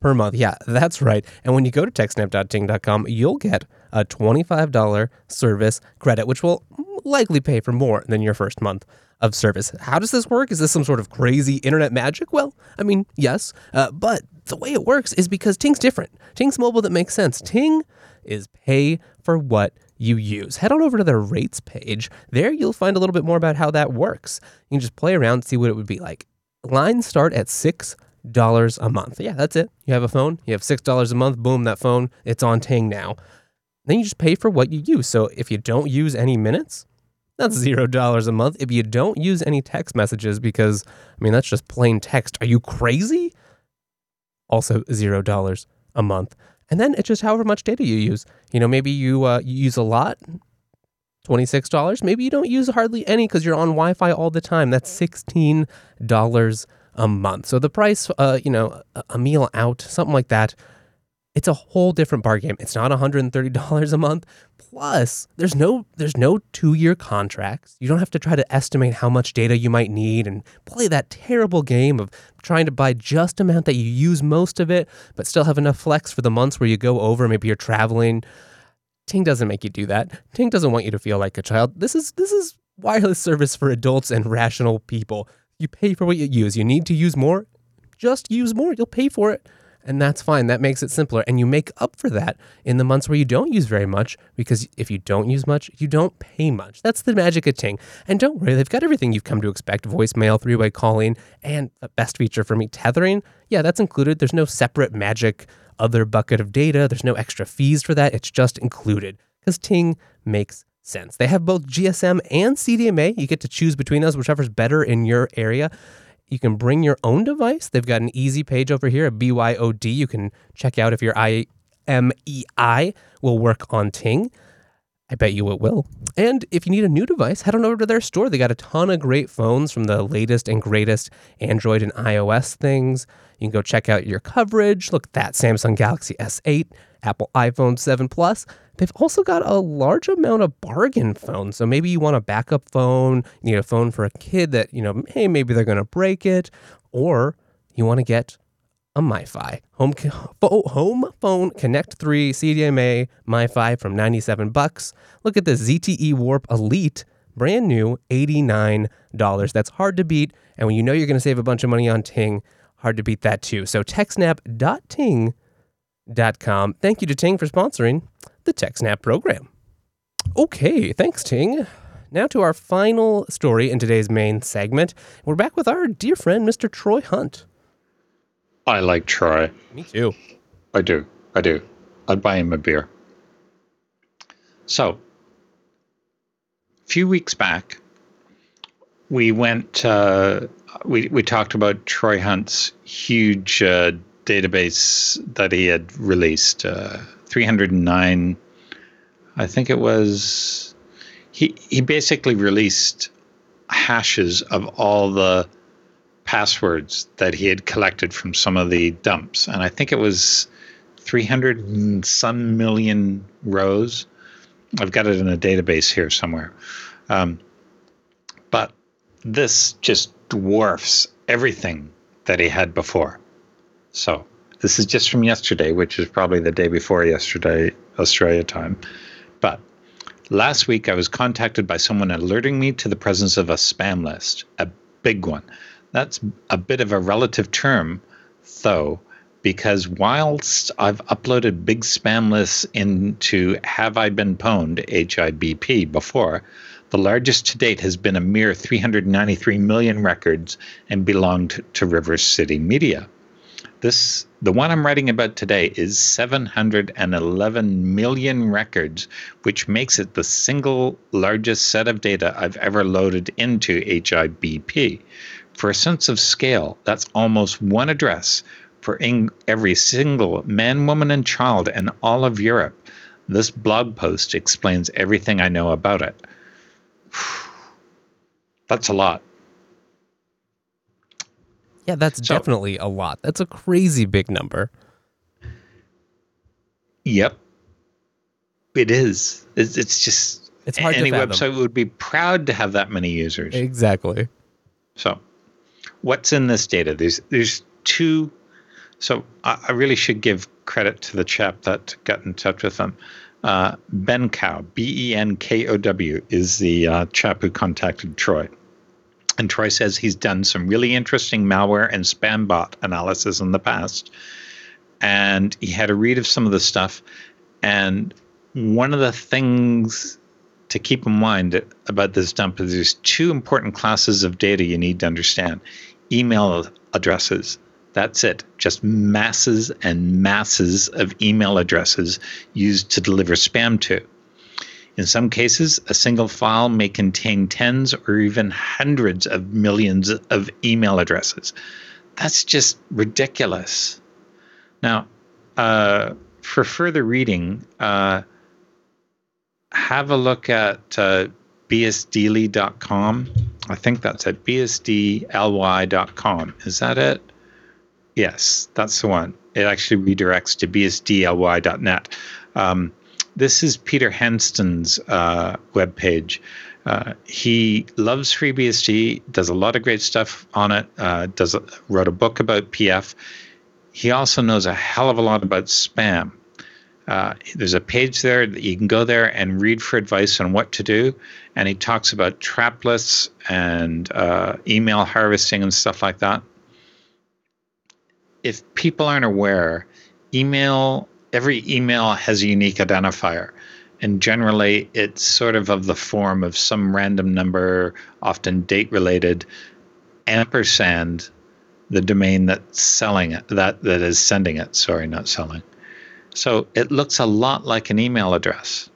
per month. Yeah, that's right. And when you go to techsnap dot ting dot com, you'll get a twenty-five dollars service credit, which will likely pay for more than your first month of service. How does this work? Is this some sort of crazy internet magic? Well, I mean, yes, uh, but the way it works is because Ting's different. Ting's mobile that makes sense. Ting is pay for what you use. Head on over to their rates page. There you'll find a little bit more about how that works. You can just play around, see what it would be like. Lines start at six dollars a month. Yeah, that's it. You have a phone, you have six dollars a month, boom, that phone, it's on Ting now. Then you just pay for what you use. So if you don't use any minutes, That's zero dollars a month if you don't use any text messages, because, I mean, that's just plain text. Are you crazy? Also, zero dollars a month. And then it's just however much data you use. You know, maybe you, uh, you use a lot, twenty-six dollars. Maybe you don't use hardly any because you're on Wi-Fi all the time. That's sixteen dollars a month. So the price, uh, you know, a meal out, something like that, it's a whole different bar game. It's not one hundred thirty dollars a month. Plus, there's no there's no two-year contracts. You don't have to try to estimate how much data you might need and play that terrible game of trying to buy just amount that you use most of it, but still have enough flex for the months where you go over. Maybe you're traveling. Ting doesn't make you do that. Ting doesn't want you to feel like a child. This is this is wireless service for adults and rational people. You pay for what you use. You need to use more, just use more. You'll pay for it. And that's fine. That makes it simpler. And you make up for that in the months where you don't use very much, because if you don't use much, you don't pay much. That's the magic of Ting. And don't worry, they've got everything you've come to expect. Voicemail, three-way calling, and the best feature for me, tethering. Yeah, that's included. There's no separate magic other bucket of data. There's no extra fees for that. It's just included because Ting makes sense. They have both G S M and C D M A. You get to choose between those, whichever's better in your area. You can bring your own device. They've got an easy page over here, a B Y O D. You can check out if your I M E I will work on Ting. I bet you it will. And if you need a new device, head on over to their store. They got a ton of great phones from the latest and greatest Android and iOS things. You can go check out your coverage. Look at that, Samsung Galaxy S eight, Apple iPhone seven Plus. They've also got a large amount of bargain phones. So maybe you want a backup phone, you need a phone for a kid that, you know, hey, maybe they're going to break it, or you want to get a MiFi. Home, oh, home phone Connect three C D M A MiFi from ninety-seven bucks. Look at the Z T E Warp Elite, brand new, eighty-nine dollars. That's hard to beat. And when you know you're going to save a bunch of money on Ting, hard to beat that too. So tech snap dot ting dot com. Thank you to Ting for sponsoring the TechSnap program. Okay, thanks, Ting. Now to our final story in today's main segment. We're back with our dear friend, Mister Troy Hunt. I like Troy. Me too. I do. I do. I'd buy him a beer. So, a few weeks back, we went, uh, we, we talked about Troy Hunt's huge uh, database that he had released, uh, three hundred nine, I think it was, he, he basically released hashes of all the passwords that he had collected from some of the dumps. And I think it was three hundred and some million rows. I've got it in a database here somewhere. Um, but this just dwarfs everything that he had before. So this is just from yesterday, which is probably the day before yesterday, Australia time. But last week I was contacted by someone alerting me to the presence of a spam list, a big one. That's a bit of a relative term, though, because whilst I've uploaded big spam lists into Have I Been Pwned, H I B P, before, the largest to date has been a mere three hundred ninety-three million records and belonged to River City Media. This, the one I'm writing about today, is seven hundred eleven million records, which makes it the single largest set of data I've ever loaded into H I B P. For a sense of scale, that's almost one address for in every single man, woman, and child in all of Europe. This blog post explains everything I know about it. That's a lot. Yeah, that's so, definitely a lot. That's a crazy big number. Yep. It is. It's, it's just, it's hard any to website would be proud to have that many users. Exactly. So. What's in this data? There's there's two. So I, I really should give credit to the chap that got in touch with them. Uh, Benkow, B E N K O W, is the uh, chap who contacted Troy. And Troy says he's done some really interesting malware and spam bot analysis in the past. And he had a read of some of the stuff. And one of the things to keep in mind about this dump is there's two important classes of data you need to understand. Email addresses. That's it. Just masses and masses of email addresses used to deliver spam to. In some cases, a single file may contain tens or even hundreds of millions of email addresses. That's just ridiculous. Now, uh, for further reading, uh, have a look at uh, b s d l y dot com. I think that's at b s d l y dot com. Is that it? Yes, that's the one. It actually redirects to b s d l y dot net. Um, this is Peter Henston's uh, webpage. Uh, he loves FreeBSD, does a lot of great stuff on it, uh, does a, wrote a book about P F. He also knows a hell of a lot about spam. Uh, there's a page there that you can go there and read for advice on what to do. And he talks about trap lists and uh, email harvesting and stuff like that. If people aren't aware, email, every email has a unique identifier. And generally, it's sort of of the form of some random number, often date-related, ampersand, the domain that's selling it, that, that is sending it, sorry, not selling. So it looks a lot like an email address.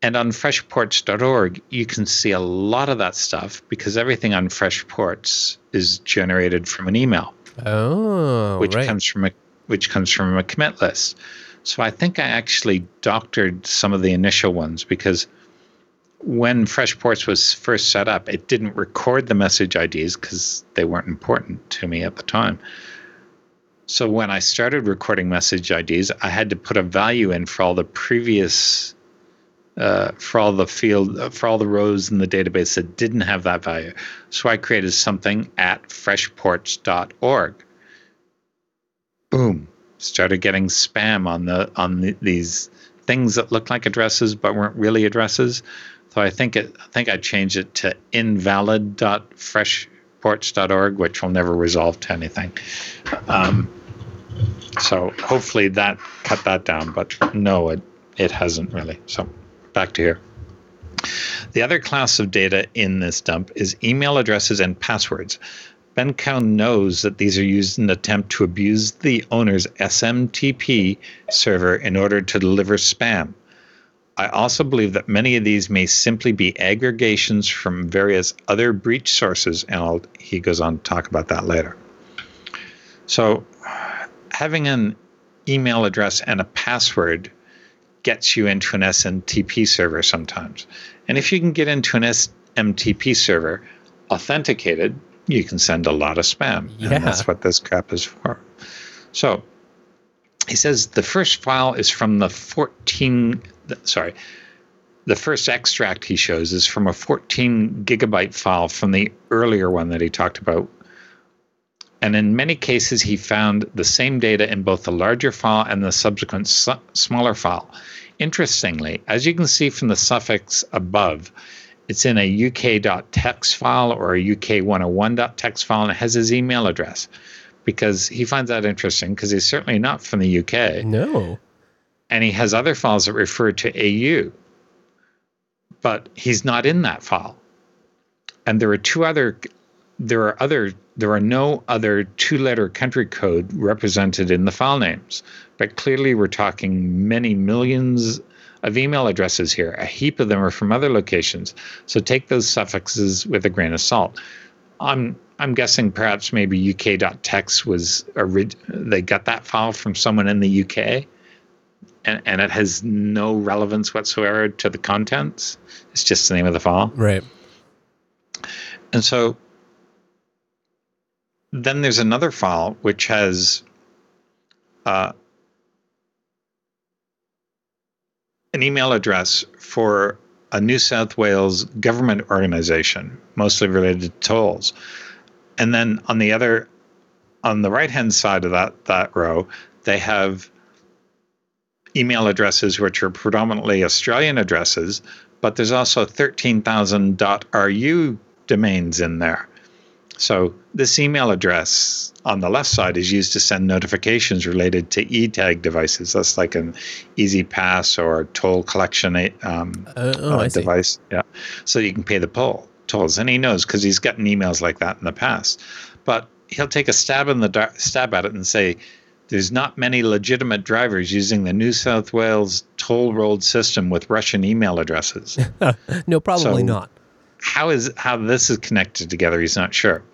And on freshports dot org, you can see a lot of that stuff because everything on FreshPorts is generated from an email. Oh, which right. comes from a which comes from a commit list. So I think I actually doctored some of the initial ones because when FreshPorts was first set up, it didn't record the message I Ds because they weren't important to me at the time. So when I started recording message I Ds, I had to put a value in for all the previous, uh, for all the field, for all the rows in the database that didn't have that value. So I created something at freshports dot org. Boom! Started getting spam on the on the, these things that looked like addresses but weren't really addresses. So I think it, I think I changed it to invalid dot fresh. ports dot org, which will never resolve to anything. Um, so hopefully that cut that down, but no, it, it hasn't really. So back to here. The other class of data in this dump is email addresses and passwords. Benkow knows that these are used in an attempt to abuse the owner's S M T P server in order to deliver spam. I also believe that many of these may simply be aggregations from various other breach sources, and I'll, he goes on to talk about that later. So having an email address and a password gets you into an S M T P server sometimes. And if you can get into an S M T P server authenticated, you can send a lot of spam. Yeah. And that's what this crap is for. So he says the first file is from the fourteen... Sorry, the first extract he shows is from a fourteen gigabyte file from the earlier one that he talked about. And in many cases, he found the same data in both the larger file and the subsequent su- smaller file. Interestingly, as you can see from the suffix above, it's in a u k dot tex file or a u k one oh one dot tex file, and it has his email address because he finds that interesting because he's certainly not from the U K. No. And he has other files that refer to A U, but he's not in that file. And there are two other, there are other, there are no other two-letter country code represented in the file names. But clearly, we're talking many millions of email addresses here. A heap of them are from other locations. So take those suffixes with a grain of salt. I'm I'm guessing perhaps maybe u k dot tex was orig- they got that file from someone in the U K. And, and it has no relevance whatsoever to the contents. It's just the name of the file. Right. And so then there's another file which has uh, an email address for a New South Wales government organization, mostly related to tolls. And then on the other, on the right-hand side of that, that row, they have email addresses, which are predominantly Australian addresses, but there's also thirteen thousand dot r u domains in there. So this email address on the left side is used to send notifications related to e-tag devices. That's like an easy pass or toll collection um, uh, oh, uh, device. Yeah, so you can pay the poll, tolls. And he knows because he's gotten emails like that in the past. But he'll take a stab in the dar- stab at it and say, There's not many legitimate drivers using the New South Wales toll road system with Russian email addresses. No, probably so not. How is how this is connected together, he's not sure.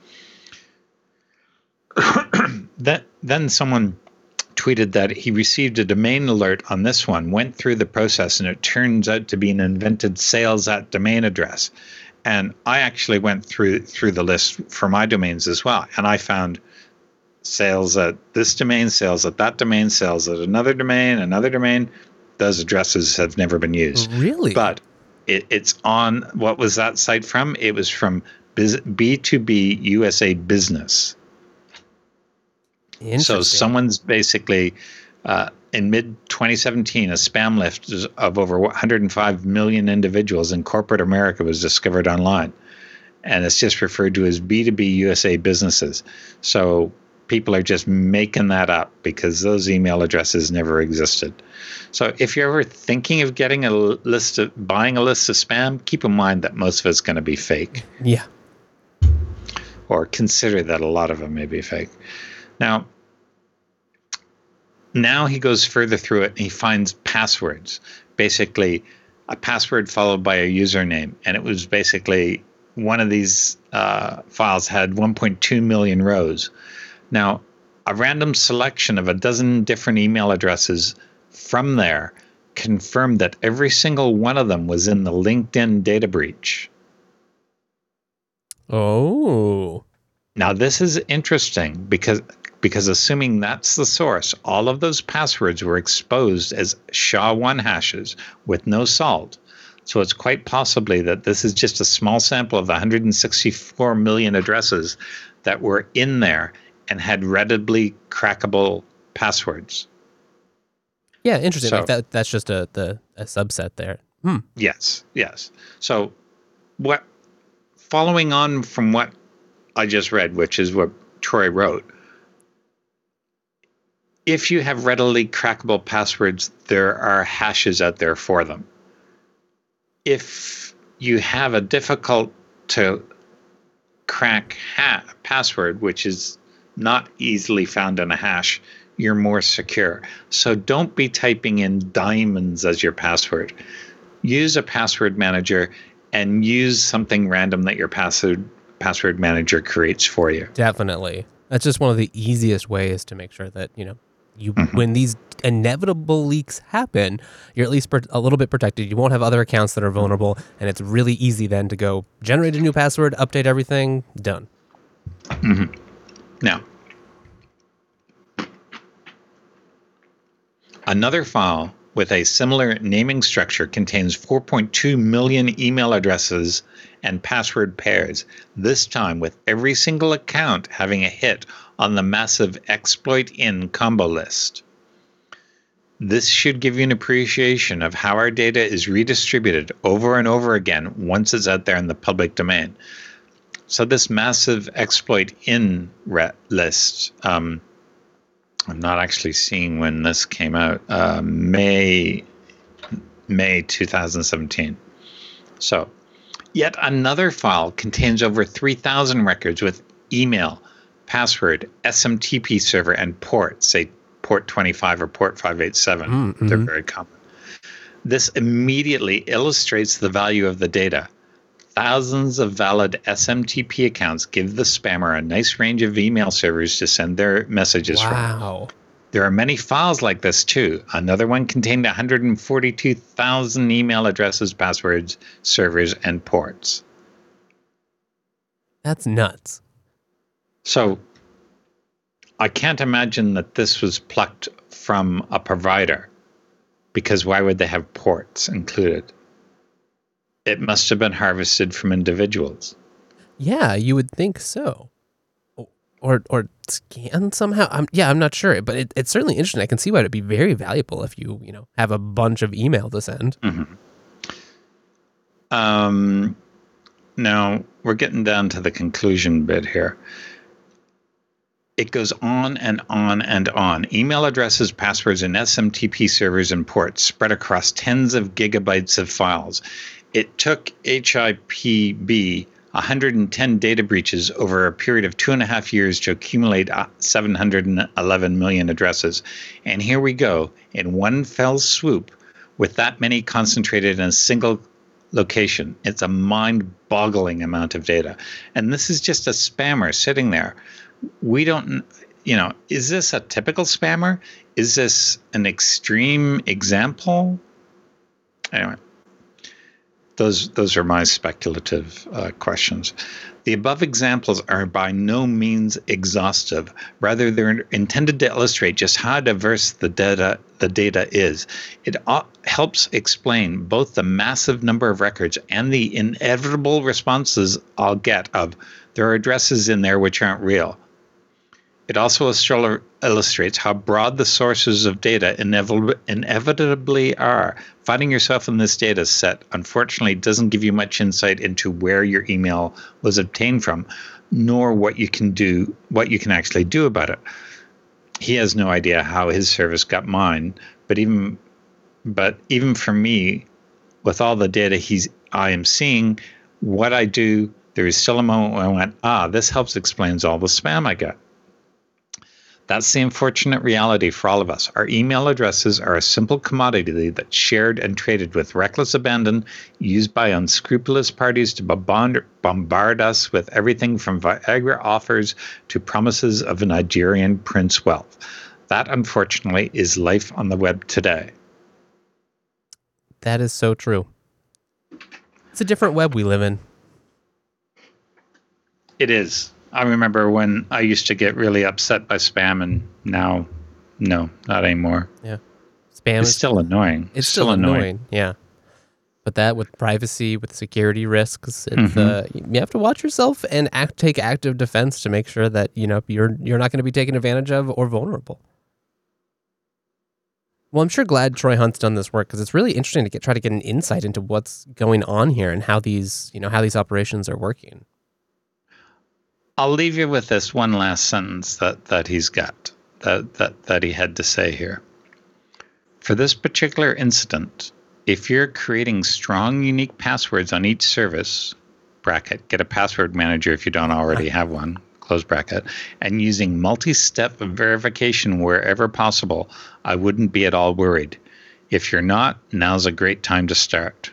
That, then someone tweeted that he received a domain alert on this one, went through the process, and it turns out to be an invented sales at domain address. And I actually went through through the list for my domains as well, and I found sales at this domain, sales at that domain, sales at another domain, another domain. Those addresses have never been used. Really? But it, it's on, what was that site from? It was from B two B U S A Business. So someone's basically, uh, in mid twenty seventeen, a spam list of over one hundred five million individuals in corporate America was discovered online. And it's just referred to as B two B U S A Businesses. So people are just making that up because those email addresses never existed. So if you're ever thinking of getting a list of, buying a list of spam, keep in mind that most of it's going to be fake. Yeah. Or consider that a lot of them may be fake. Now, now he goes further through it and he finds passwords. Basically, a password followed by a username. And it was basically one of these uh, files had one point two million rows. Now, a random selection of a dozen different email addresses from there confirmed that every single one of them was in the LinkedIn data breach. Oh. Now, this is interesting because... Because assuming that's the source, all of those passwords were exposed as S H A one hashes with no salt. So it's quite possibly that this is just a small sample of the one hundred sixty-four million addresses that were in there and had readily crackable passwords. Yeah, interesting. So, like that, that's just a, the, a subset there. Hmm. Yes, yes. So what, following on from what I just read, which is what Troy wrote, if you have readily crackable passwords, there are hashes out there for them. If you have a difficult to crack ha- password, which is not easily found in a hash, you're more secure. So don't be typing in diamonds as your password. Use a password manager and use something random that your password password manager creates for you. Definitely. That's just one of the easiest ways to make sure that, you know, You, mm-hmm. when these inevitable leaks happen, you're at least per- a little bit protected. You won't have other accounts that are vulnerable, and it's really easy then to go generate a new password, update everything, done. Mm-hmm. Now, another file with a similar naming structure contains four point two million email addresses and password pairs, this time with every single account having a hit on the massive exploit in combo list. This should give you an appreciation of how our data is redistributed over and over again once it's out there in the public domain. So this massive exploit in re- list, um, I'm not actually seeing when this came out, uh, May twenty seventeen. So yet another file contains over three thousand records with email, password, S M T P server, and port, say port twenty-five or port five eighty-seven. Mm-hmm. They're very common. This immediately illustrates the value of the data. Thousands of valid S M T P accounts give the spammer a nice range of email servers to send their messages wow. from. Wow. There are many files like this, too. Another one contained one hundred forty-two thousand email addresses, passwords, servers, and ports. That's nuts. So I can't imagine that this was plucked from a provider, because why would they have ports included? It must have been harvested from individuals. Yeah, you would think so. Or or scan somehow. I'm, yeah, I'm not sure. But it, it's certainly interesting. I can see why it would be very valuable if you, you know, have a bunch of email to send. Mm-hmm. Um, now, we're getting down to the conclusion bit here. It goes on and on and on. Email addresses, passwords, and S M T P servers and ports spread across tens of gigabytes of files. It took H I P B one hundred ten data breaches over a period of two and a half years to accumulate seven hundred eleven million addresses. And here we go, in one fell swoop, with that many concentrated in a single location. It's a mind-boggling amount of data. And this is just a spammer sitting there. We don't, you know, is this a typical spammer? Is this an extreme example? Anyway. Those those are my speculative uh, questions. The above examples are by no means exhaustive. Rather, they're intended to illustrate just how diverse the data the data is. It uh, helps explain both the massive number of records and the inevitable responses I'll get of there are addresses in there which aren't real. It also illustrates how broad the sources of data inevitably are. Finding yourself in this data set, unfortunately, doesn't give you much insight into where your email was obtained from, nor what you can do, what you can actually do about it. He has no idea how his service got mine, but even, but even for me, with all the data he's, I am seeing, what I do, there is still a moment when I went, ah, this helps explains all the spam I got. That's the unfortunate reality for all of us. Our email addresses are a simple commodity that's shared and traded with reckless abandon, used by unscrupulous parties to bombard, bombard us with everything from Viagra offers to promises of a Nigerian prince wealth. That, unfortunately, is life on the web today. That is so true. It's a different web we live in. It is. I remember when I used to get really upset by spam, and now, no, not anymore. Yeah, spam is still annoying. It's still annoying. Yeah, but that with privacy, with security risks, it's, mm-hmm. uh, you have to watch yourself and act, take active defense to make sure that you know you're you're not going to be taken advantage of or vulnerable. Well, I'm sure glad Troy Hunt's done this work because it's really interesting to get, try to get an insight into what's going on here and how these you know how these operations are working. I'll leave you with this one last sentence that, that he's got, that, that, that he had to say here. For this particular incident, if you're creating strong, unique passwords on each service, bracket, get a password manager if you don't already have one, close bracket, and using multi-step verification wherever possible, I wouldn't be at all worried. If you're not, now's a great time to start.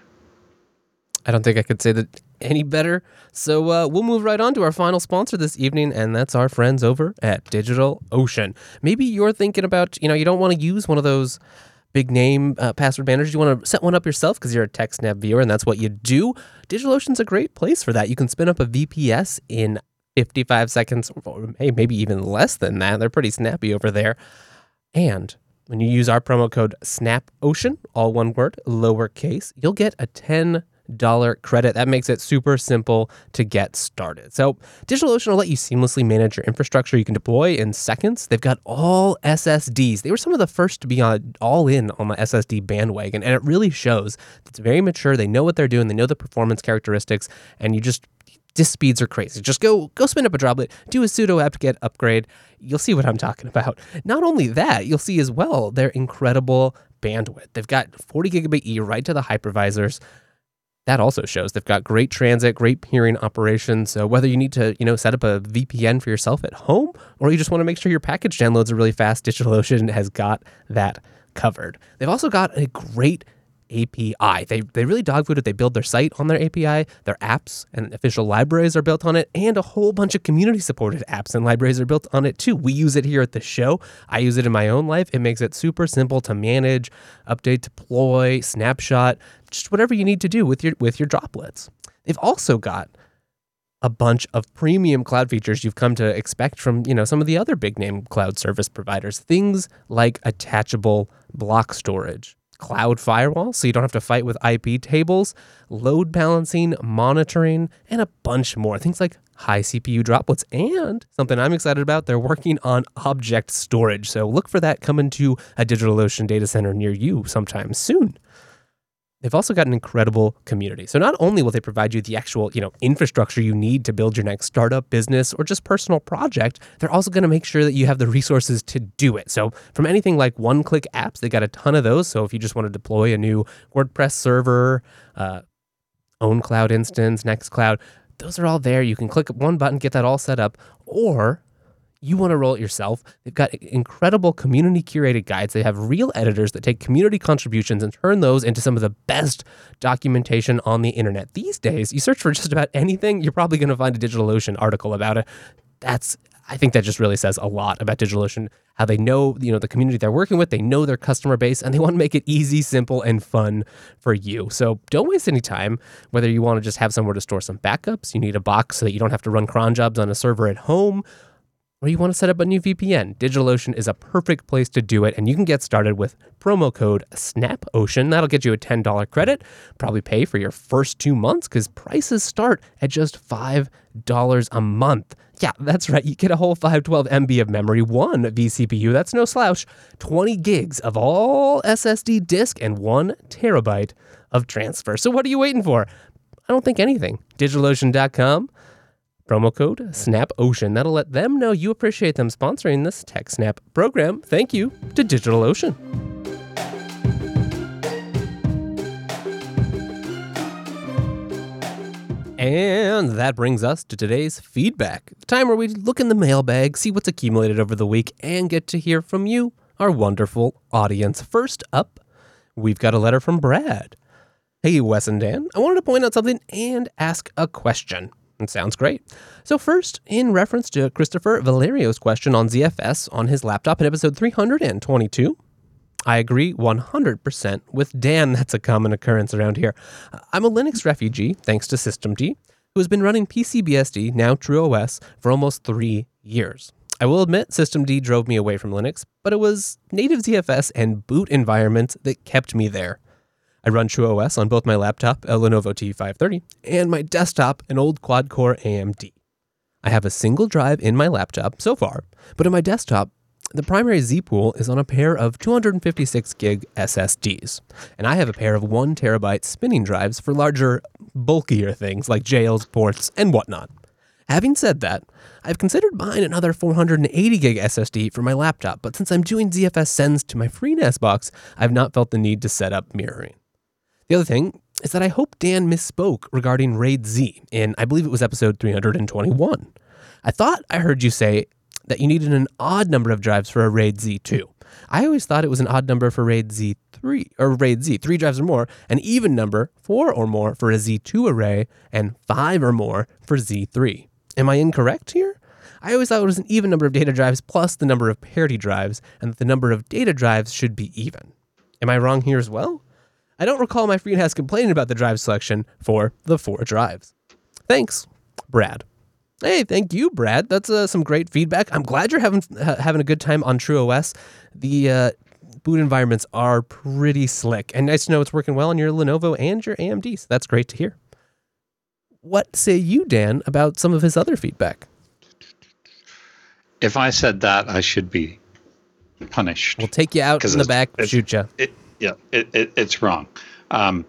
I don't think I could say that any better. So uh, we'll move right on to our final sponsor this evening, and that's our friends over at DigitalOcean. Maybe you're thinking about, you know, you don't want to use one of those big name uh, password managers. You want to set one up yourself because you're a TechSnap viewer, and that's what you do. DigitalOcean's a great place for that. You can spin up a V P S in fifty-five seconds, or maybe even less than that. They're pretty snappy over there. And when you use our promo code SNAPOcean, all one word, lowercase, you'll get a ten dollar credit. That makes it super simple to get started. So DigitalOcean will let you seamlessly manage your infrastructure. You can deploy in seconds. They've got all S S Ds. They were some of the first to be on, all in on the S S D bandwagon, and it really shows. It's very mature. They know what they're doing. They know the performance characteristics, and you just disk speeds are crazy. Just go go spin up a droplet, do a sudo apt-get upgrade. You'll see what I'm talking about. Not only that, you'll see as well their incredible bandwidth. They've got forty gigabit E right to the hypervisors. That also shows they've got great transit, great peering operations. So whether you need to, you know, set up a V P N for yourself at home, or you just want to make sure your package downloads are really fast, DigitalOcean has got that covered. They've also got a great A P I. They they really dogfood it. They build their site on their A P I. Their apps and official libraries are built on it, and a whole bunch of community-supported apps and libraries are built on it too. We use it here at the show. I use it in my own life. It makes it super simple to manage, update, deploy, snapshot, just whatever you need to do with your with your droplets. They've also got a bunch of premium cloud features you've come to expect from, you know, some of the other big-name cloud service providers. Things like attachable block storage, cloud firewall, so you don't have to fight with I P tables, load balancing, monitoring, and a bunch more. Things like high C P U droplets and something I'm excited about, they're working on object storage. So look for that coming to a DigitalOcean data center near you sometime soon. They've also got an incredible community. So not only will they provide you the actual, you know, infrastructure you need to build your next startup, business, or just personal project, they're also going to make sure that you have the resources to do it. So from anything like one-click apps, they got a ton of those. So if you just want to deploy a new WordPress server, uh, own cloud instance, Nextcloud, Those are all there. You can click one button, get that all set up, or you want to roll it yourself. They've got incredible community curated guides. They have real editors that take community contributions and turn those into some of the best documentation on the internet. These days, you search for just about anything, you're probably going to find a DigitalOcean article about it. That's, I think that just really says a lot about DigitalOcean, how they know, you know, the community they're working with, they know their customer base, and they want to make it easy, simple, and fun for you. So don't waste any time, whether you want to just have somewhere to store some backups, you need a box so that you don't have to run cron jobs on a server at home, or you want to set up a new V P N, DigitalOcean is a perfect place to do it, and you can get started with promo code SNAPOcean. That'll get you a ten dollars credit, probably pay for your first two months, because prices start at just five dollars a month. Yeah, that's right. You get a whole five hundred twelve megabytes of memory, one vCPU, that's no slouch, twenty gigs of all S S D disk, and one terabyte of transfer. So what are you waiting for? I don't think anything. DigitalOcean dot com. Promo code SNAPOcean. That'll let them know you appreciate them sponsoring this TechSnap program. Thank you to DigitalOcean. And that brings us to today's feedback, the time where we look in the mailbag, see what's accumulated over the week, and get to hear from you, our wonderful audience. First up, we've got a letter from Brad. Hey, Wes and Dan. I wanted to point out something and ask a question. It sounds great. So first, in reference to Christopher Valerio's question on Z F S on his laptop in episode three hundred twenty-two, I agree one hundred percent with Dan. That's a common occurrence around here. I'm a Linux refugee, thanks to Systemd, who has been running P C B S D, now TrueOS, for almost three years. I will admit Systemd drove me away from Linux, but it was native Z F S and boot environments that kept me there. I run TrueOS on both my laptop, a Lenovo T five thirty, and my desktop, an old quad-core A M D. I have a single drive in my laptop so far, but on my desktop, the primary Z pool is on a pair of two hundred fifty-six gig S S Ds, and I have a pair of one terabyte spinning drives for larger, bulkier things like jails, ports, and whatnot. Having said that, I've considered buying another four hundred eighty gig S S D for my laptop, but since I'm doing Z F S sends to my FreeNAS box, I've not felt the need to set up mirroring. The other thing is that I hope Dan misspoke regarding RAID Z, and I believe it was episode three hundred twenty-one. I thought I heard you say that you needed an odd number of drives for a RAID Z two. I always thought it was an odd number for RAID Z three, or RAID Z, three drives or more, an even number, four or more for a Z two array, and five or more for Z three. Am I incorrect here? I always thought it was an even number of data drives plus the number of parity drives, and that the number of data drives should be even. Am I wrong here as well? I don't recall my FreeNAS complaining about the drive selection for the four drives. Thanks, Brad. Hey, thank you, Brad. That's uh, some great feedback. I'm glad you're having ha- having a good time on TrueOS. The uh, boot environments are pretty slick, and nice to know it's working well on your Lenovo and your A M D, so that's great to hear. What say you, Dan, about some of his other feedback? If I said that, I should be punished. We'll take you out in the back, shoot you. It, Yeah, it, it, it's wrong. Um,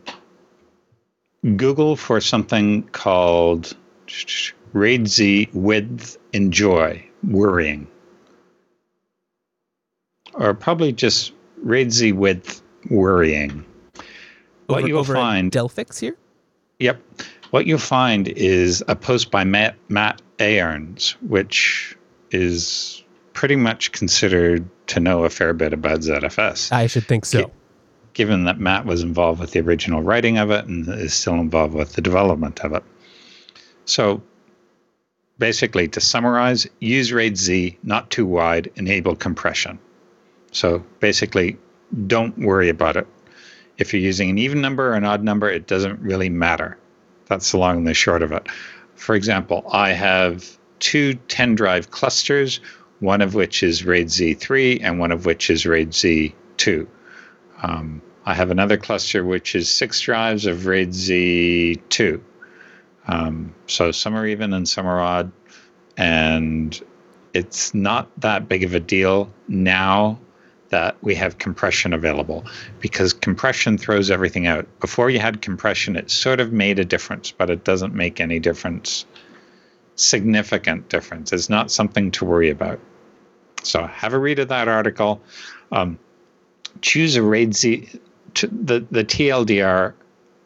Google for something called RAID Z with enjoy, worrying. Or probably just RAID Z with worrying. What over, you'll over find. Delphix here? Yep. What you'll find is a post by Matt, Matt Aarons, which is pretty much considered to know a fair bit about Z F S. I should think so. G- given that Matt was involved with the original writing of it and is still involved with the development of it. So basically, to summarize, use RAID Z, not too wide, enable compression. So basically, don't worry about it. If you're using an even number or an odd number, it doesn't really matter. That's the long and the short of it. For example, I have two ten drive clusters, one of which is RAID Z three and one of which is RAID Z two. Um, I have another cluster which is six drives of RAID Z two. Um, so some are even and some are odd. And it's not that big of a deal now that we have compression available, because compression throws everything out. Before you had compression, it sort of made a difference, but it doesn't make any difference. Significant difference. It's not something to worry about. So have a read of that article. Um, Choose a RAID Z. The, the T L D R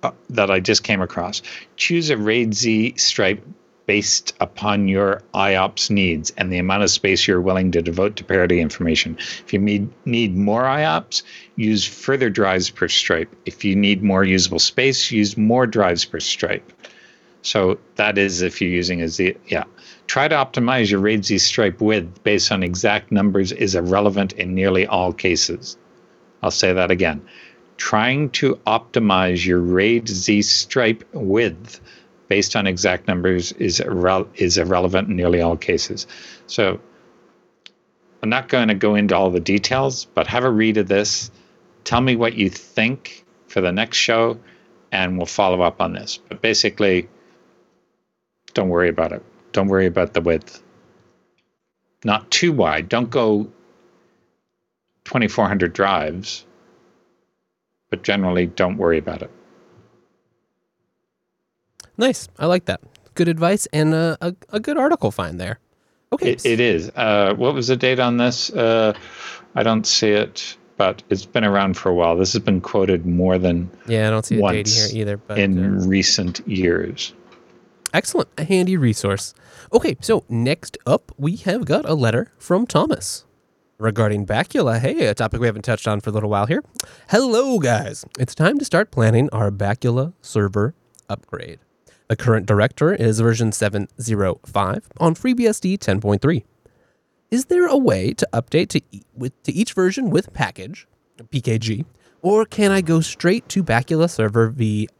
uh, that I just came across. Choose a RAID Z stripe based upon your I O P S needs and the amount of space you're willing to devote to parity information. If you need, need more I O P S, use further drives per stripe. If you need more usable space, use more drives per stripe. So that is if you're using a Z. Yeah. Try to optimize your RAID Z stripe width based on exact numbers is irrelevant in nearly all cases. I'll say that again. Trying to optimize your RAID Z stripe width based on exact numbers is irre- is irrelevant in nearly all cases. So I'm not going to go into all the details, but have a read of this. Tell me what you think for the next show, and we'll follow up on this. But basically, don't worry about it. Don't worry about the width. Not too wide. Don't go twenty-four hundred drives, but generally don't worry about it. Nice. I like that. Good advice and a, a, a good article find there. Okay. It, it is. Uh, what was the date on this? Uh, I don't see it, but it's been around for a while. This has been quoted more than yeah, I don't see once the date here either, but in uh, recent years. Excellent. A handy resource. Okay. So next up, we have got a letter from Thomas regarding Bacula. Hey, a topic we haven't touched on for a little while here. Hello, guys. It's time to start planning our Bacula server upgrade. The current director is version seven point oh five on FreeBSD ten point three. Is there a way to update to, e- with, to each version with package, P K G, or can I go straight to Bacula server v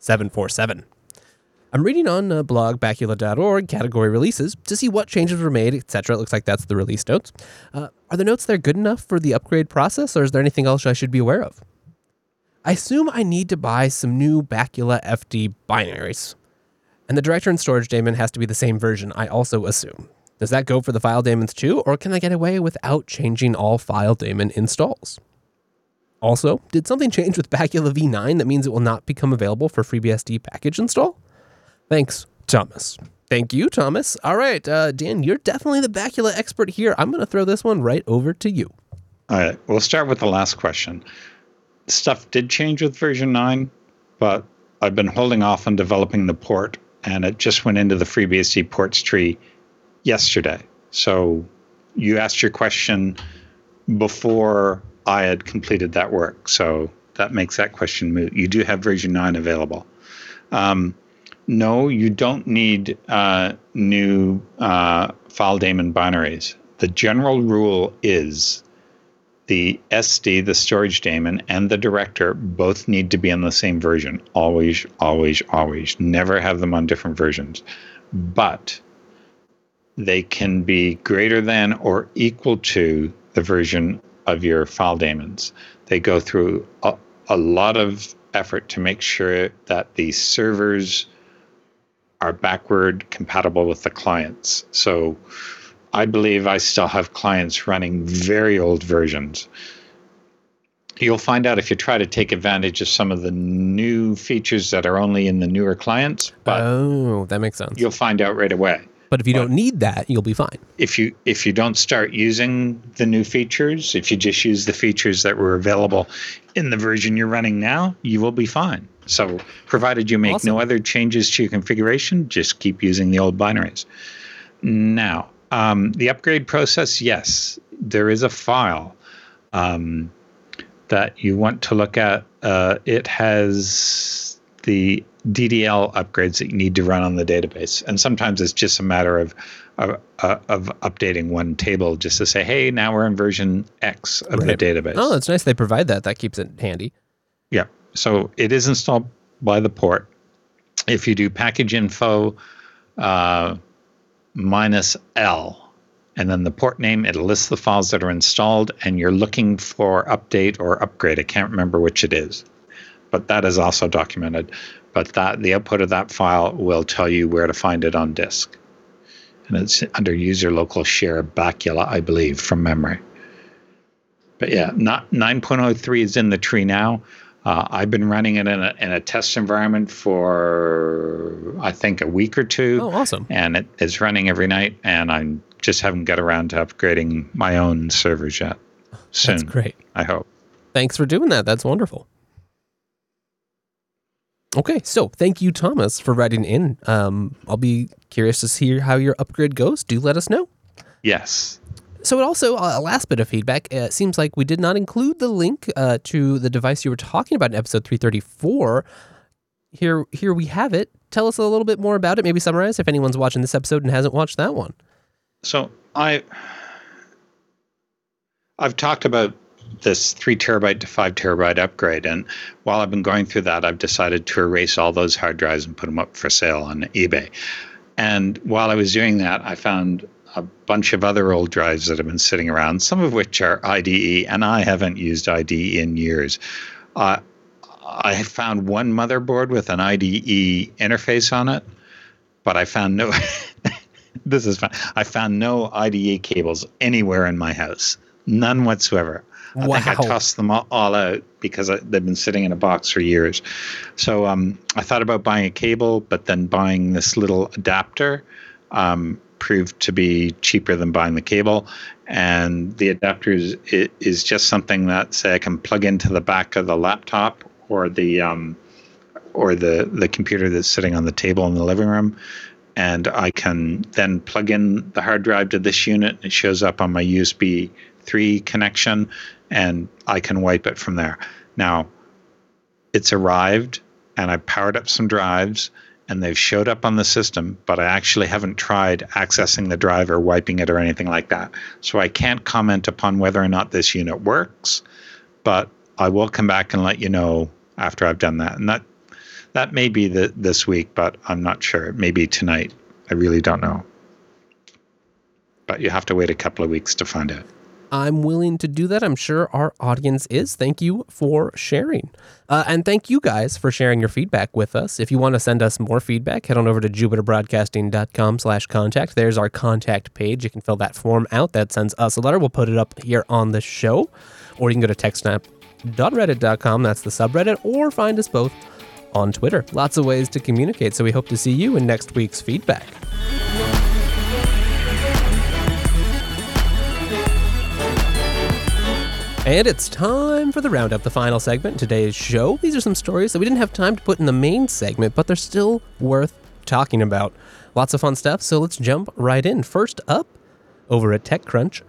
seven forty-seven? I'm reading on uh, blog bacula dot org category releases to see what changes were made, et cetera. It looks like that's the release notes. Uh, are the notes there good enough for the upgrade process, or is there anything else I should be aware of? I assume I need to buy some new Bacula F D binaries. And the director and storage daemon has to be the same version, I also assume. Does that go for the file daemons too, or can I get away without changing all file daemon installs? Also, did something change with Bacula v nine that means it will not become available for FreeBSD package install? Thanks, Thomas. Thank you, Thomas. All right, uh, Dan, you're definitely the Bacula expert here. I'm going to throw this one right over to you. All right, we'll start with the last question. Stuff did change with version nine, but I've been holding off on developing the port, and it just went into the FreeBSD ports tree yesterday. So you asked your question before I had completed that work. So that makes that question moot. You do have version nine available. Um, no, you don't need uh, new uh, file daemon binaries. The general rule is the S D, the storage daemon, and the director both need to be on the same version. Always, always, always. Never have them on different versions. But they can be greater than or equal to the version of your file daemons. They go through a, a lot of effort to make sure that the servers are backward compatible with the clients. So I believe I still have clients running very old versions. You'll find out if you try to take advantage of some of the new features that are only in the newer clients. But oh, that makes sense. You'll find out right away. But if you but don't need that, you'll be fine. If you if you don't start using the new features, if you just use the features that were available in the version you're running now, you will be fine. So provided you make awesome. no other changes to your configuration, just keep using the old binaries. Now, Um, the upgrade process, yes, there is a file um, that you want to look at. Uh, it has the D D L upgrades that you need to run on the database. And sometimes it's just a matter of of, of updating one table just to say, hey, now we're in version X of right. the database. Oh, it's nice they provide that. That keeps it handy. Yeah. So it is installed by the port. If you do package info, uh, minus L, and then the port name, it'll list the files that are installed, and you're looking for update or upgrade. I can't remember which it is, but that is also documented. But that the output of that file will tell you where to find it on disk. And it's under user local share Bacula, I believe, from memory. But yeah, not nine point oh three is in the tree now. Uh, I've been running it in a, in a test environment for, I think, a week or two. Oh, awesome. And it, it's running every night, and I just haven't got around to upgrading my own servers yet. Soon, that's great. I hope. Thanks for doing that. That's wonderful. Okay, so thank you, Thomas, for writing in. Um, I'll be curious to see how your upgrade goes. Do let us know. Yes. So it also, a uh, last bit of feedback, uh, it seems like we did not include the link uh, to the device you were talking about in episode three thirty-four. Here, here we have it. Tell us a little bit more about it, maybe summarize if anyone's watching this episode and hasn't watched that one. So I, I've talked about this three terabyte to five terabyte upgrade. And while I've been going through that, I've decided to erase all those hard drives and put them up for sale on eBay. And while I was doing that, I found a bunch of other old drives that have been sitting around, some of which are I D E, and I haven't used I D E in years. Uh, I found one motherboard with an I D E interface on it, but I found no, this is fun. I found no I D E cables anywhere in my house. None whatsoever. I wow. think I tossed them all, all out because I, they've been sitting in a box for years. So um, I thought about buying a cable, but then buying this little adapter um, proved to be cheaper than buying the cable. And the adapter is, is just something that, say, I can plug into the back of the laptop or the um, or the, the computer that's sitting on the table in the living room. And I can then plug in the hard drive to this unit. It shows up on my U S B three connection, and I can wipe it from there. Now, it's arrived, and I powered up some drives, and they've showed up on the system, but I actually haven't tried accessing the drive or wiping it or anything like that. So I can't comment upon whether or not this unit works, but I will come back and let you know after I've done that. And that that may be the, this week, but I'm not sure. It may be tonight. I really don't know. But you have to wait a couple of weeks to find out. I'm willing to do that. I'm sure our audience is. Thank you for sharing. Uh, and thank you guys for sharing your feedback with us. If you want to send us more feedback, head on over to jupiterbroadcasting.com slash contact. There's our contact page. You can fill that form out. That sends us a letter. We'll put it up here on the show. Or you can go to techsnap dot reddit dot com. That's the subreddit. Or find us both on Twitter. Lots of ways to communicate. So we hope to see you in next week's feedback. And it's time for the roundup, the final segment in today's show. These are some stories that we didn't have time to put in the main segment, but they're still worth talking about. Lots of fun stuff, so let's jump right in. First up, over at TechCrunch,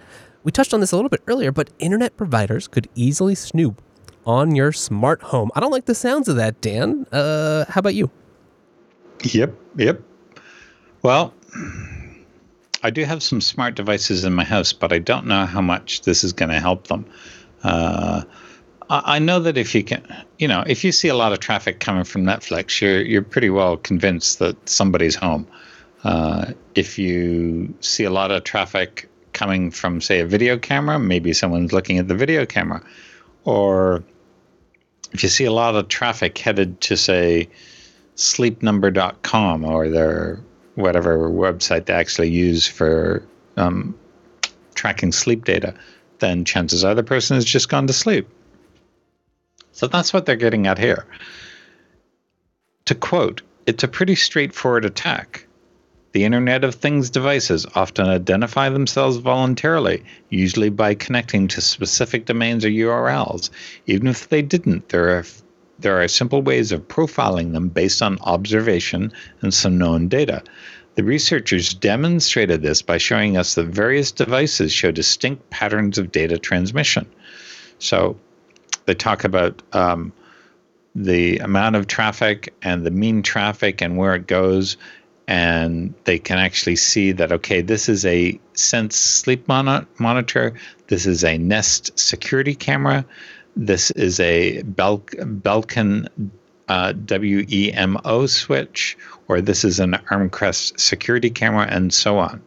we touched on this a little bit earlier, but internet providers could easily snoop on your smart home. I don't like the sounds of that, Dan. Uh, how about you? Yep, yep. Well, I do have some smart devices in my house, but I don't know how much this is going to help them. Uh, I know that if you can, you know, if you see a lot of traffic coming from Netflix, you're you're pretty well convinced that somebody's home. Uh, if you see a lot of traffic coming from, say, a video camera, maybe someone's looking at the video camera. Or if you see a lot of traffic headed to, say, sleep number dot com or their whatever website they actually use for um, tracking sleep data, then chances are the person has just gone to sleep. So that's what they're getting at here. To quote, it's a pretty straightforward attack. The Internet of Things devices often identify themselves voluntarily, usually by connecting to specific domains or U R Ls. Even if they didn't, there are, there are simple ways of profiling them based on observation and some known data. The researchers demonstrated this by showing us that various devices show distinct patterns of data transmission. So they talk about um, the amount of traffic and the mean traffic and where it goes, and they can actually see that, okay, this is a Sense sleep mon- monitor, this is a Nest security camera, this is a Bel- Belkin Uh, W E M O switch, or this is an Armcrest security camera, and so on.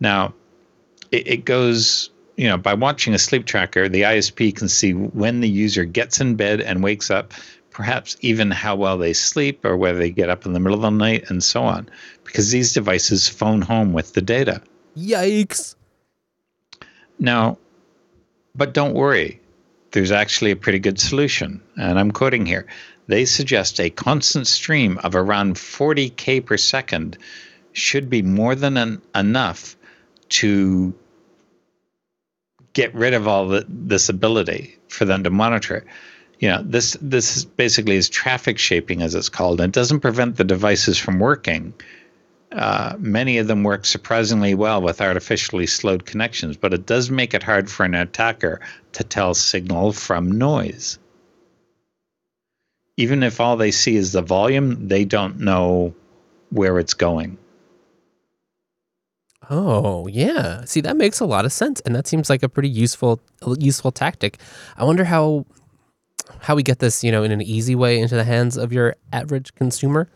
Now, it, it goes, you know, by watching a sleep tracker, the I S P can see when the user gets in bed and wakes up, perhaps even how well they sleep or whether they get up in the middle of the night, and so on, because these devices phone home with the data. Yikes. Now, but don't worry, there's actually a pretty good solution, and I'm quoting here. They suggest a constant stream of around forty K per second should be more than en- enough to get rid of all the, this ability for them to monitor it. you know, this this basically is traffic shaping, as it's called, and it doesn't prevent the devices from working. Uh, many of them work surprisingly well with artificially slowed connections, but it does make it hard for an attacker to tell signal from noise. Even if all they see is the volume, they don't know where it's going. Oh, yeah. See, that makes a lot of sense, and that seems like a pretty useful useful tactic. I wonder how how we get this, you know, in an easy way into the hands of your average consumer.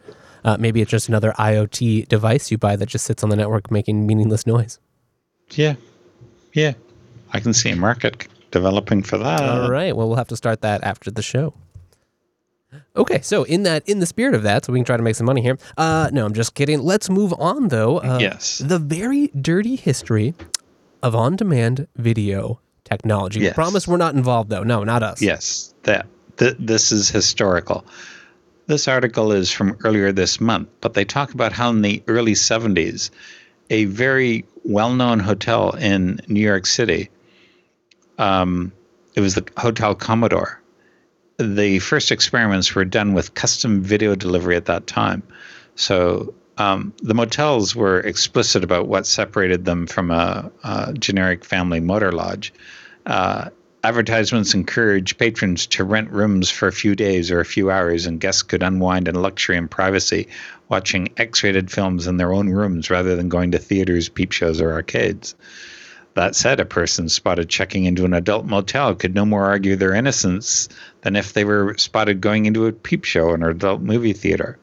Uh, maybe it's just another I O T device you buy that just sits on the network making meaningless noise. Yeah. Yeah. I can see a market developing for that. All right. Well, we'll have to start that after the show. Okay. So in that, in the spirit of that, so we can try to make some money here. Uh, no, I'm just kidding. Let's move on, though. Uh, yes. The very dirty history of on-demand video technology. Yes. We promise we're not involved, though. No, not us. Yes. That th- This is historical. This article is from earlier this month, but they talk about how in the early seventies, a very well-known hotel in New York City, um, it was the Hotel Commodore. The first experiments were done with custom video delivery at that time. So um, the motels were explicit about what separated them from a, a generic family motor lodge. Uh, Advertisements encourage patrons to rent rooms for a few days or a few hours, and guests could unwind in luxury and privacy, watching X-rated films in their own rooms rather than going to theaters, peep shows, or arcades. That said, a person spotted checking into an adult motel could no more argue their innocence than if they were spotted going into a peep show in an adult movie theater.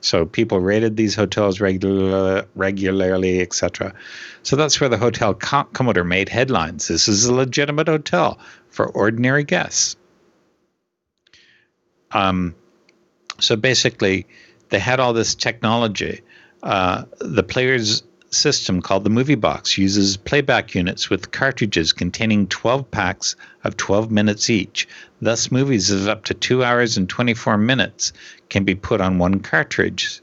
So people raided these hotels regular, regularly, et cetera. So that's where the Hotel Commodore made headlines. This is a legitimate hotel for ordinary guests. Um, so basically, they had all this technology. Uh, the player's system called the Movie Box uses playback units with cartridges containing twelve packs of twelve minutes each. Thus, movies of up to two hours and twenty-four minutes can be put on one cartridge.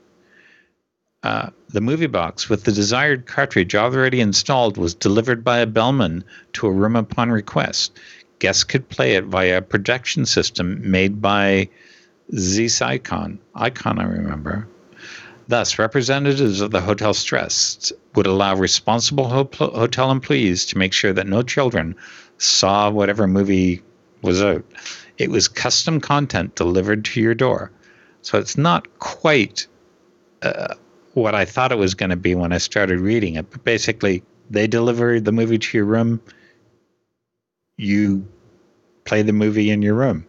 Uh, the Movie Box, with the desired cartridge already installed, was delivered by a bellman to a room upon request. Guests could play it via a projection system made by ZSicon. Icon, I remember. Thus, representatives of the hotel stressed would allow responsible ho- hotel employees to make sure that no children saw whatever movie was out. It was custom content delivered to your door. So it's not quite uh, what I thought it was going to be when I started reading it. But basically, they deliver the movie to your room. You play the movie in your room.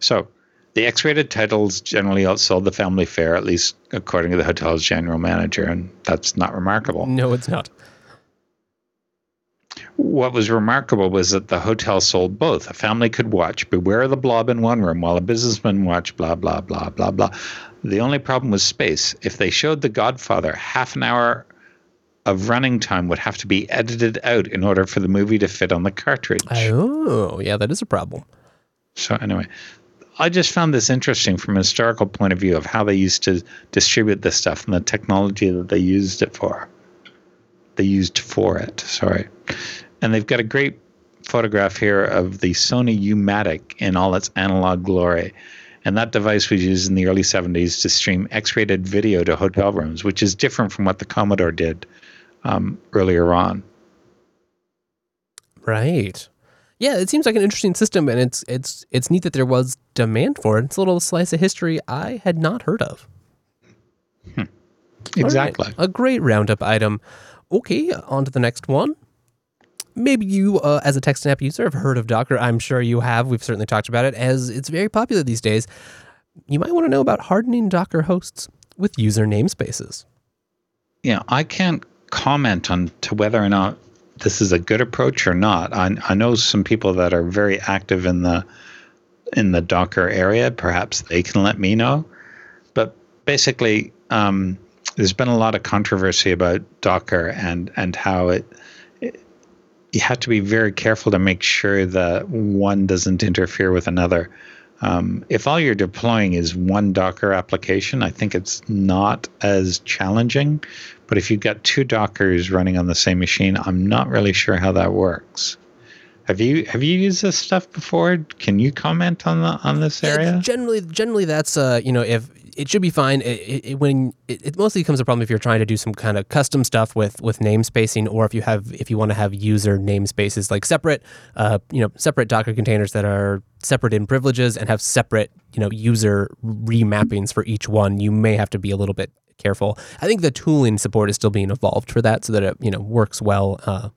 So the X-rated titles generally outsold the family fare, at least according to the hotel's general manager, and that's not remarkable. No, it's not. What was remarkable was that the hotel sold both. A family could watch Beware the Blob in one room while a businessman watched blah, blah, blah, blah, blah. The only problem was space. If they showed The Godfather, half an hour of running time would have to be edited out in order for the movie to fit on the cartridge. Oh, yeah, that is a problem. So anyway, I just found this interesting from a historical point of view of how they used to distribute this stuff and the technology that they used it for. They used for it, sorry. And they've got a great photograph here of the Sony U-Matic in all its analog glory. And that device was used in the early seventies to stream X-rated video to hotel rooms, which is different from what the Commodore did um, earlier on. Right. Yeah, it seems like an interesting system, and it's it's it's neat that there was demand for it. It's a little slice of history I had not heard of. Hmm. Exactly. Right. A great roundup item. Okay, on to the next one. Maybe you, uh, as a TechSnap user, have heard of Docker. I'm sure you have. We've certainly talked about it, as it's very popular these days. You might want to know about hardening Docker hosts with user namespaces. Yeah, I can't comment on to whether or not this is a good approach or not. I, I know some people that are very active in the in the Docker area. Perhaps they can let me know. But basically, um, there's been a lot of controversy about Docker and and how it, it. You have to be very careful to make sure that one doesn't interfere with another. Um, if all you're deploying is one Docker application, I think it's not as challenging. But if you've got two Dockers running on the same machine, I'm not really sure how that works. Have you have you used this stuff before? Can you comment on the on this area? Yeah, generally, generally that's uh you know if it should be fine. It, it, it, when it, it mostly becomes a problem if you're trying to do some kind of custom stuff with with namespacing, or if you have if you want to have user namespaces like separate uh you know separate Docker containers that are separate in privileges and have separate you know user remappings for each one. You may have to be a little bit careful. I think the tooling support is still being evolved for that, so that it you know works well uh,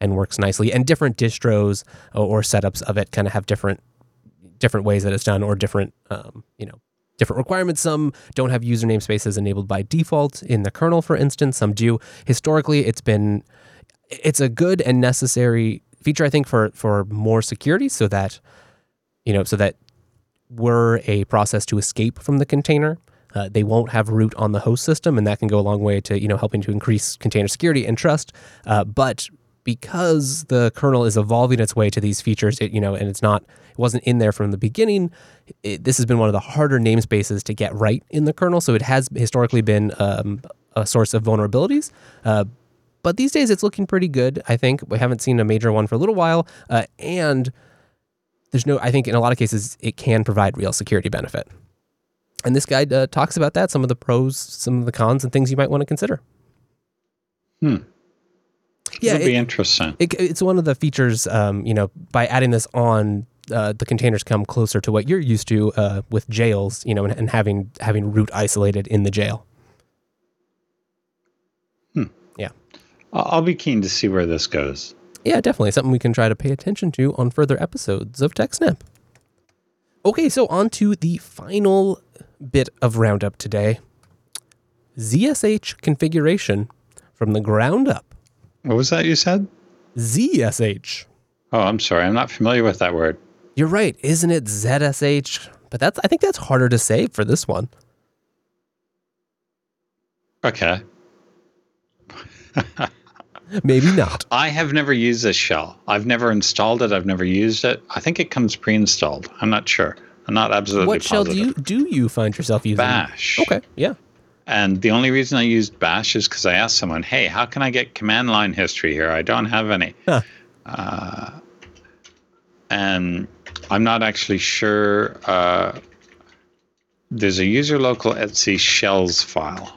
and works nicely. And different distros or, or setups of it kind of have different different ways that it's done, or different um, you know different requirements. Some don't have user namespaces enabled by default in the kernel, for instance. Some do. Historically, it's been it's a good and necessary feature, I think, for for more security, so that you know so that were a process to escape from the container, Uh, they won't have root on the host system, and that can go a long way to you know helping to increase container security and trust. Uh, but because the kernel is evolving its way to these features, it, you know, and it's not it wasn't in there from the beginning. It, this has been one of the harder namespaces to get right in the kernel, so it has historically been um, a source of vulnerabilities. Uh, but these days, it's looking pretty good. I think we haven't seen a major one for a little while, uh, and there's no. I think in a lot of cases, it can provide real security benefit. And this guide uh, talks about that, some of the pros, some of the cons, and things you might want to consider. Hmm. Yeah, it'll be interesting. It, it's one of the features, um, you know, by adding this on, uh, the containers come closer to what you're used to uh, with jails, you know, and, and having having root isolated in the jail. Hmm. Yeah. I'll be keen to see where this goes. Yeah, definitely. Something we can try to pay attention to on further episodes of TechSnap. Okay, so on to the final bit of roundup today. Z S H configuration from the ground up. What was that you said? Z S H. Oh, I'm sorry. I'm not familiar with that word. You're right. Isn't it Z S H? But that's I think that's harder to say for this one. Okay. Maybe not. I have never used this shell. I've never installed it. I've never used it. I think it comes pre-installed. I'm not sure. I'm not absolutely what positive. Shell do you do you find yourself using? Bash. Okay, yeah. And the only reason I used Bash is because I asked someone, hey, how can I get command line history here? I don't have any. Huh. Uh, and I'm not actually sure. Uh, there's a user local etc shells file.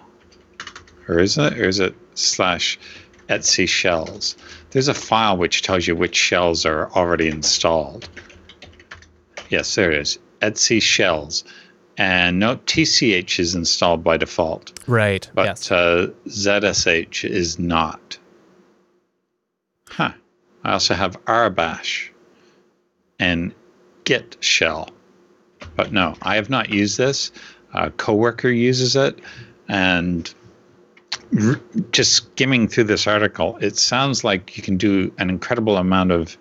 Or is it? Or is it slash etc shells? There's a file which tells you which shells are already installed. Yes, there it is. etc shells, and note T C H is installed by default. Right. But yes. uh, Z S H is not. Huh. I also have rbash and git shell, but no, I have not used this. A coworker uses it, and r- just skimming through this article, it sounds like you can do an incredible amount of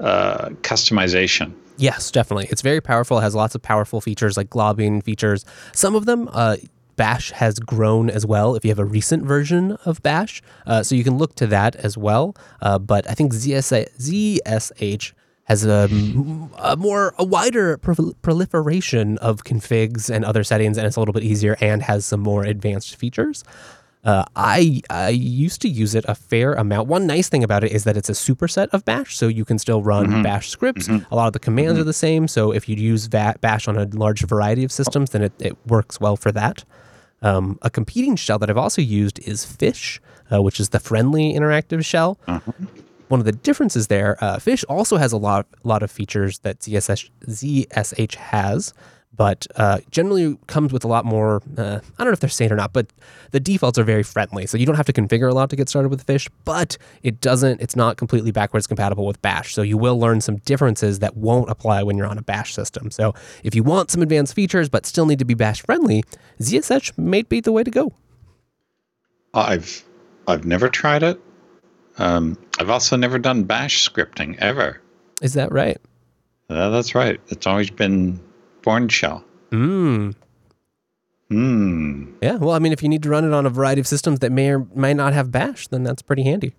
uh, customization. Yes, definitely. It's very powerful. It has lots of powerful features like globbing features. Some of them, uh, Bash has grown as well if you have a recent version of Bash. Uh, so you can look to that as well. Uh, but I think Z S H has a, a more, a wider pro- proliferation of configs and other settings, and it's a little bit easier and has some more advanced features. Uh, I I used to use it a fair amount. One nice thing about it is that it's a superset of Bash, so you can still run mm-hmm. Bash scripts. Mm-hmm. A lot of the commands mm-hmm. are the same, so if you use va- Bash on a large variety of systems, then it, it works well for that. Um, a competing shell that I've also used is Fish, uh, which is the friendly interactive shell. Mm-hmm. One of the differences there, uh, Fish also has a lot, lot of features that Z S H has, but uh, generally comes with a lot more, uh, I don't know if they're sane or not, but the defaults are very friendly. So you don't have to configure a lot to get started with Fish, but it doesn't, it's not completely backwards compatible with Bash. So you will learn some differences that won't apply when you're on a Bash system. So if you want some advanced features, but still need to be Bash friendly, Z S H may be the way to go. I've, I've never tried it. Um, I've also never done Bash scripting ever. Is that right? Uh, that's right. It's always been Born shell. Hmm. Hmm. Yeah. Well, I mean, if you need to run it on a variety of systems that may or may not have Bash, then that's pretty handy.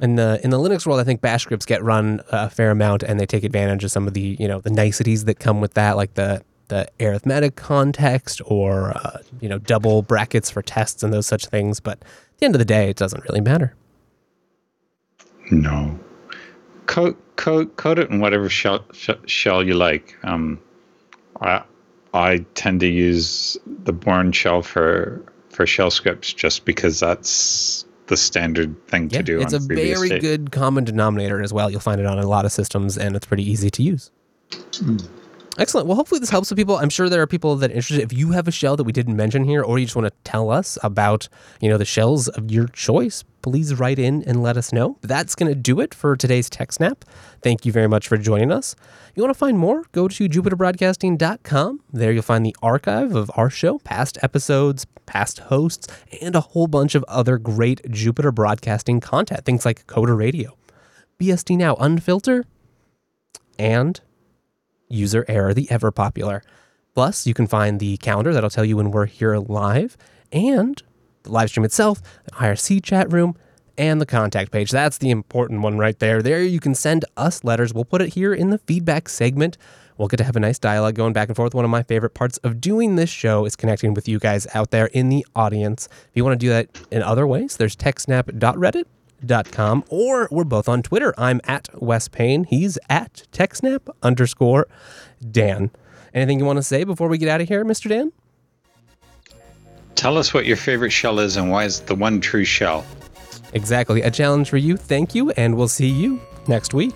And in, in the Linux world, I think Bash scripts get run a fair amount, and they take advantage of some of the you know the niceties that come with that, like the the arithmetic context or uh, you know double brackets for tests and those such things. But at the end of the day, it doesn't really matter. No. Code, code, code it in whatever shell, shell you like. Um, I I tend to use the Born shell for for shell scripts just because that's the standard thing yeah, to do. It's on a very state. good common denominator as well. You'll find it on a lot of systems, and it's pretty easy to use. Mm. Excellent. Well, hopefully this helps with people. I'm sure there are people that are interested. If you have a shell that we didn't mention here, or you just want to tell us about, you know, the shells of your choice, please write in and let us know. That's going to do it for today's TechSnap. Thank you very much for joining us. You want to find more? Go to jupiter broadcasting dot com. There you'll find the archive of our show, past episodes, past hosts, and a whole bunch of other great Jupiter Broadcasting content, things like Coda Radio, B S D Now Unfilter, and User Error, the ever popular. Plus, you can find the calendar that'll tell you when we're here live, and the live stream itself, the I R C chat room, and the contact page. That's the important one right there. There you can send us letters. We'll put it here in the feedback segment. We'll get to have a nice dialogue going back and forth. One of my favorite parts of doing this show is connecting with you guys out there in the audience. If you want to do that in other ways, there's techsnap dot reddit dot com. Dot com, or we're both on Twitter. I'm at Wes Payne. He's at TechSnap underscore Dan. Anything you want to say before we get out of here, Mister Dan? Tell us what your favorite shell is and why it's the one true shell. Exactly. A challenge for you. Thank you, and we'll see you next week.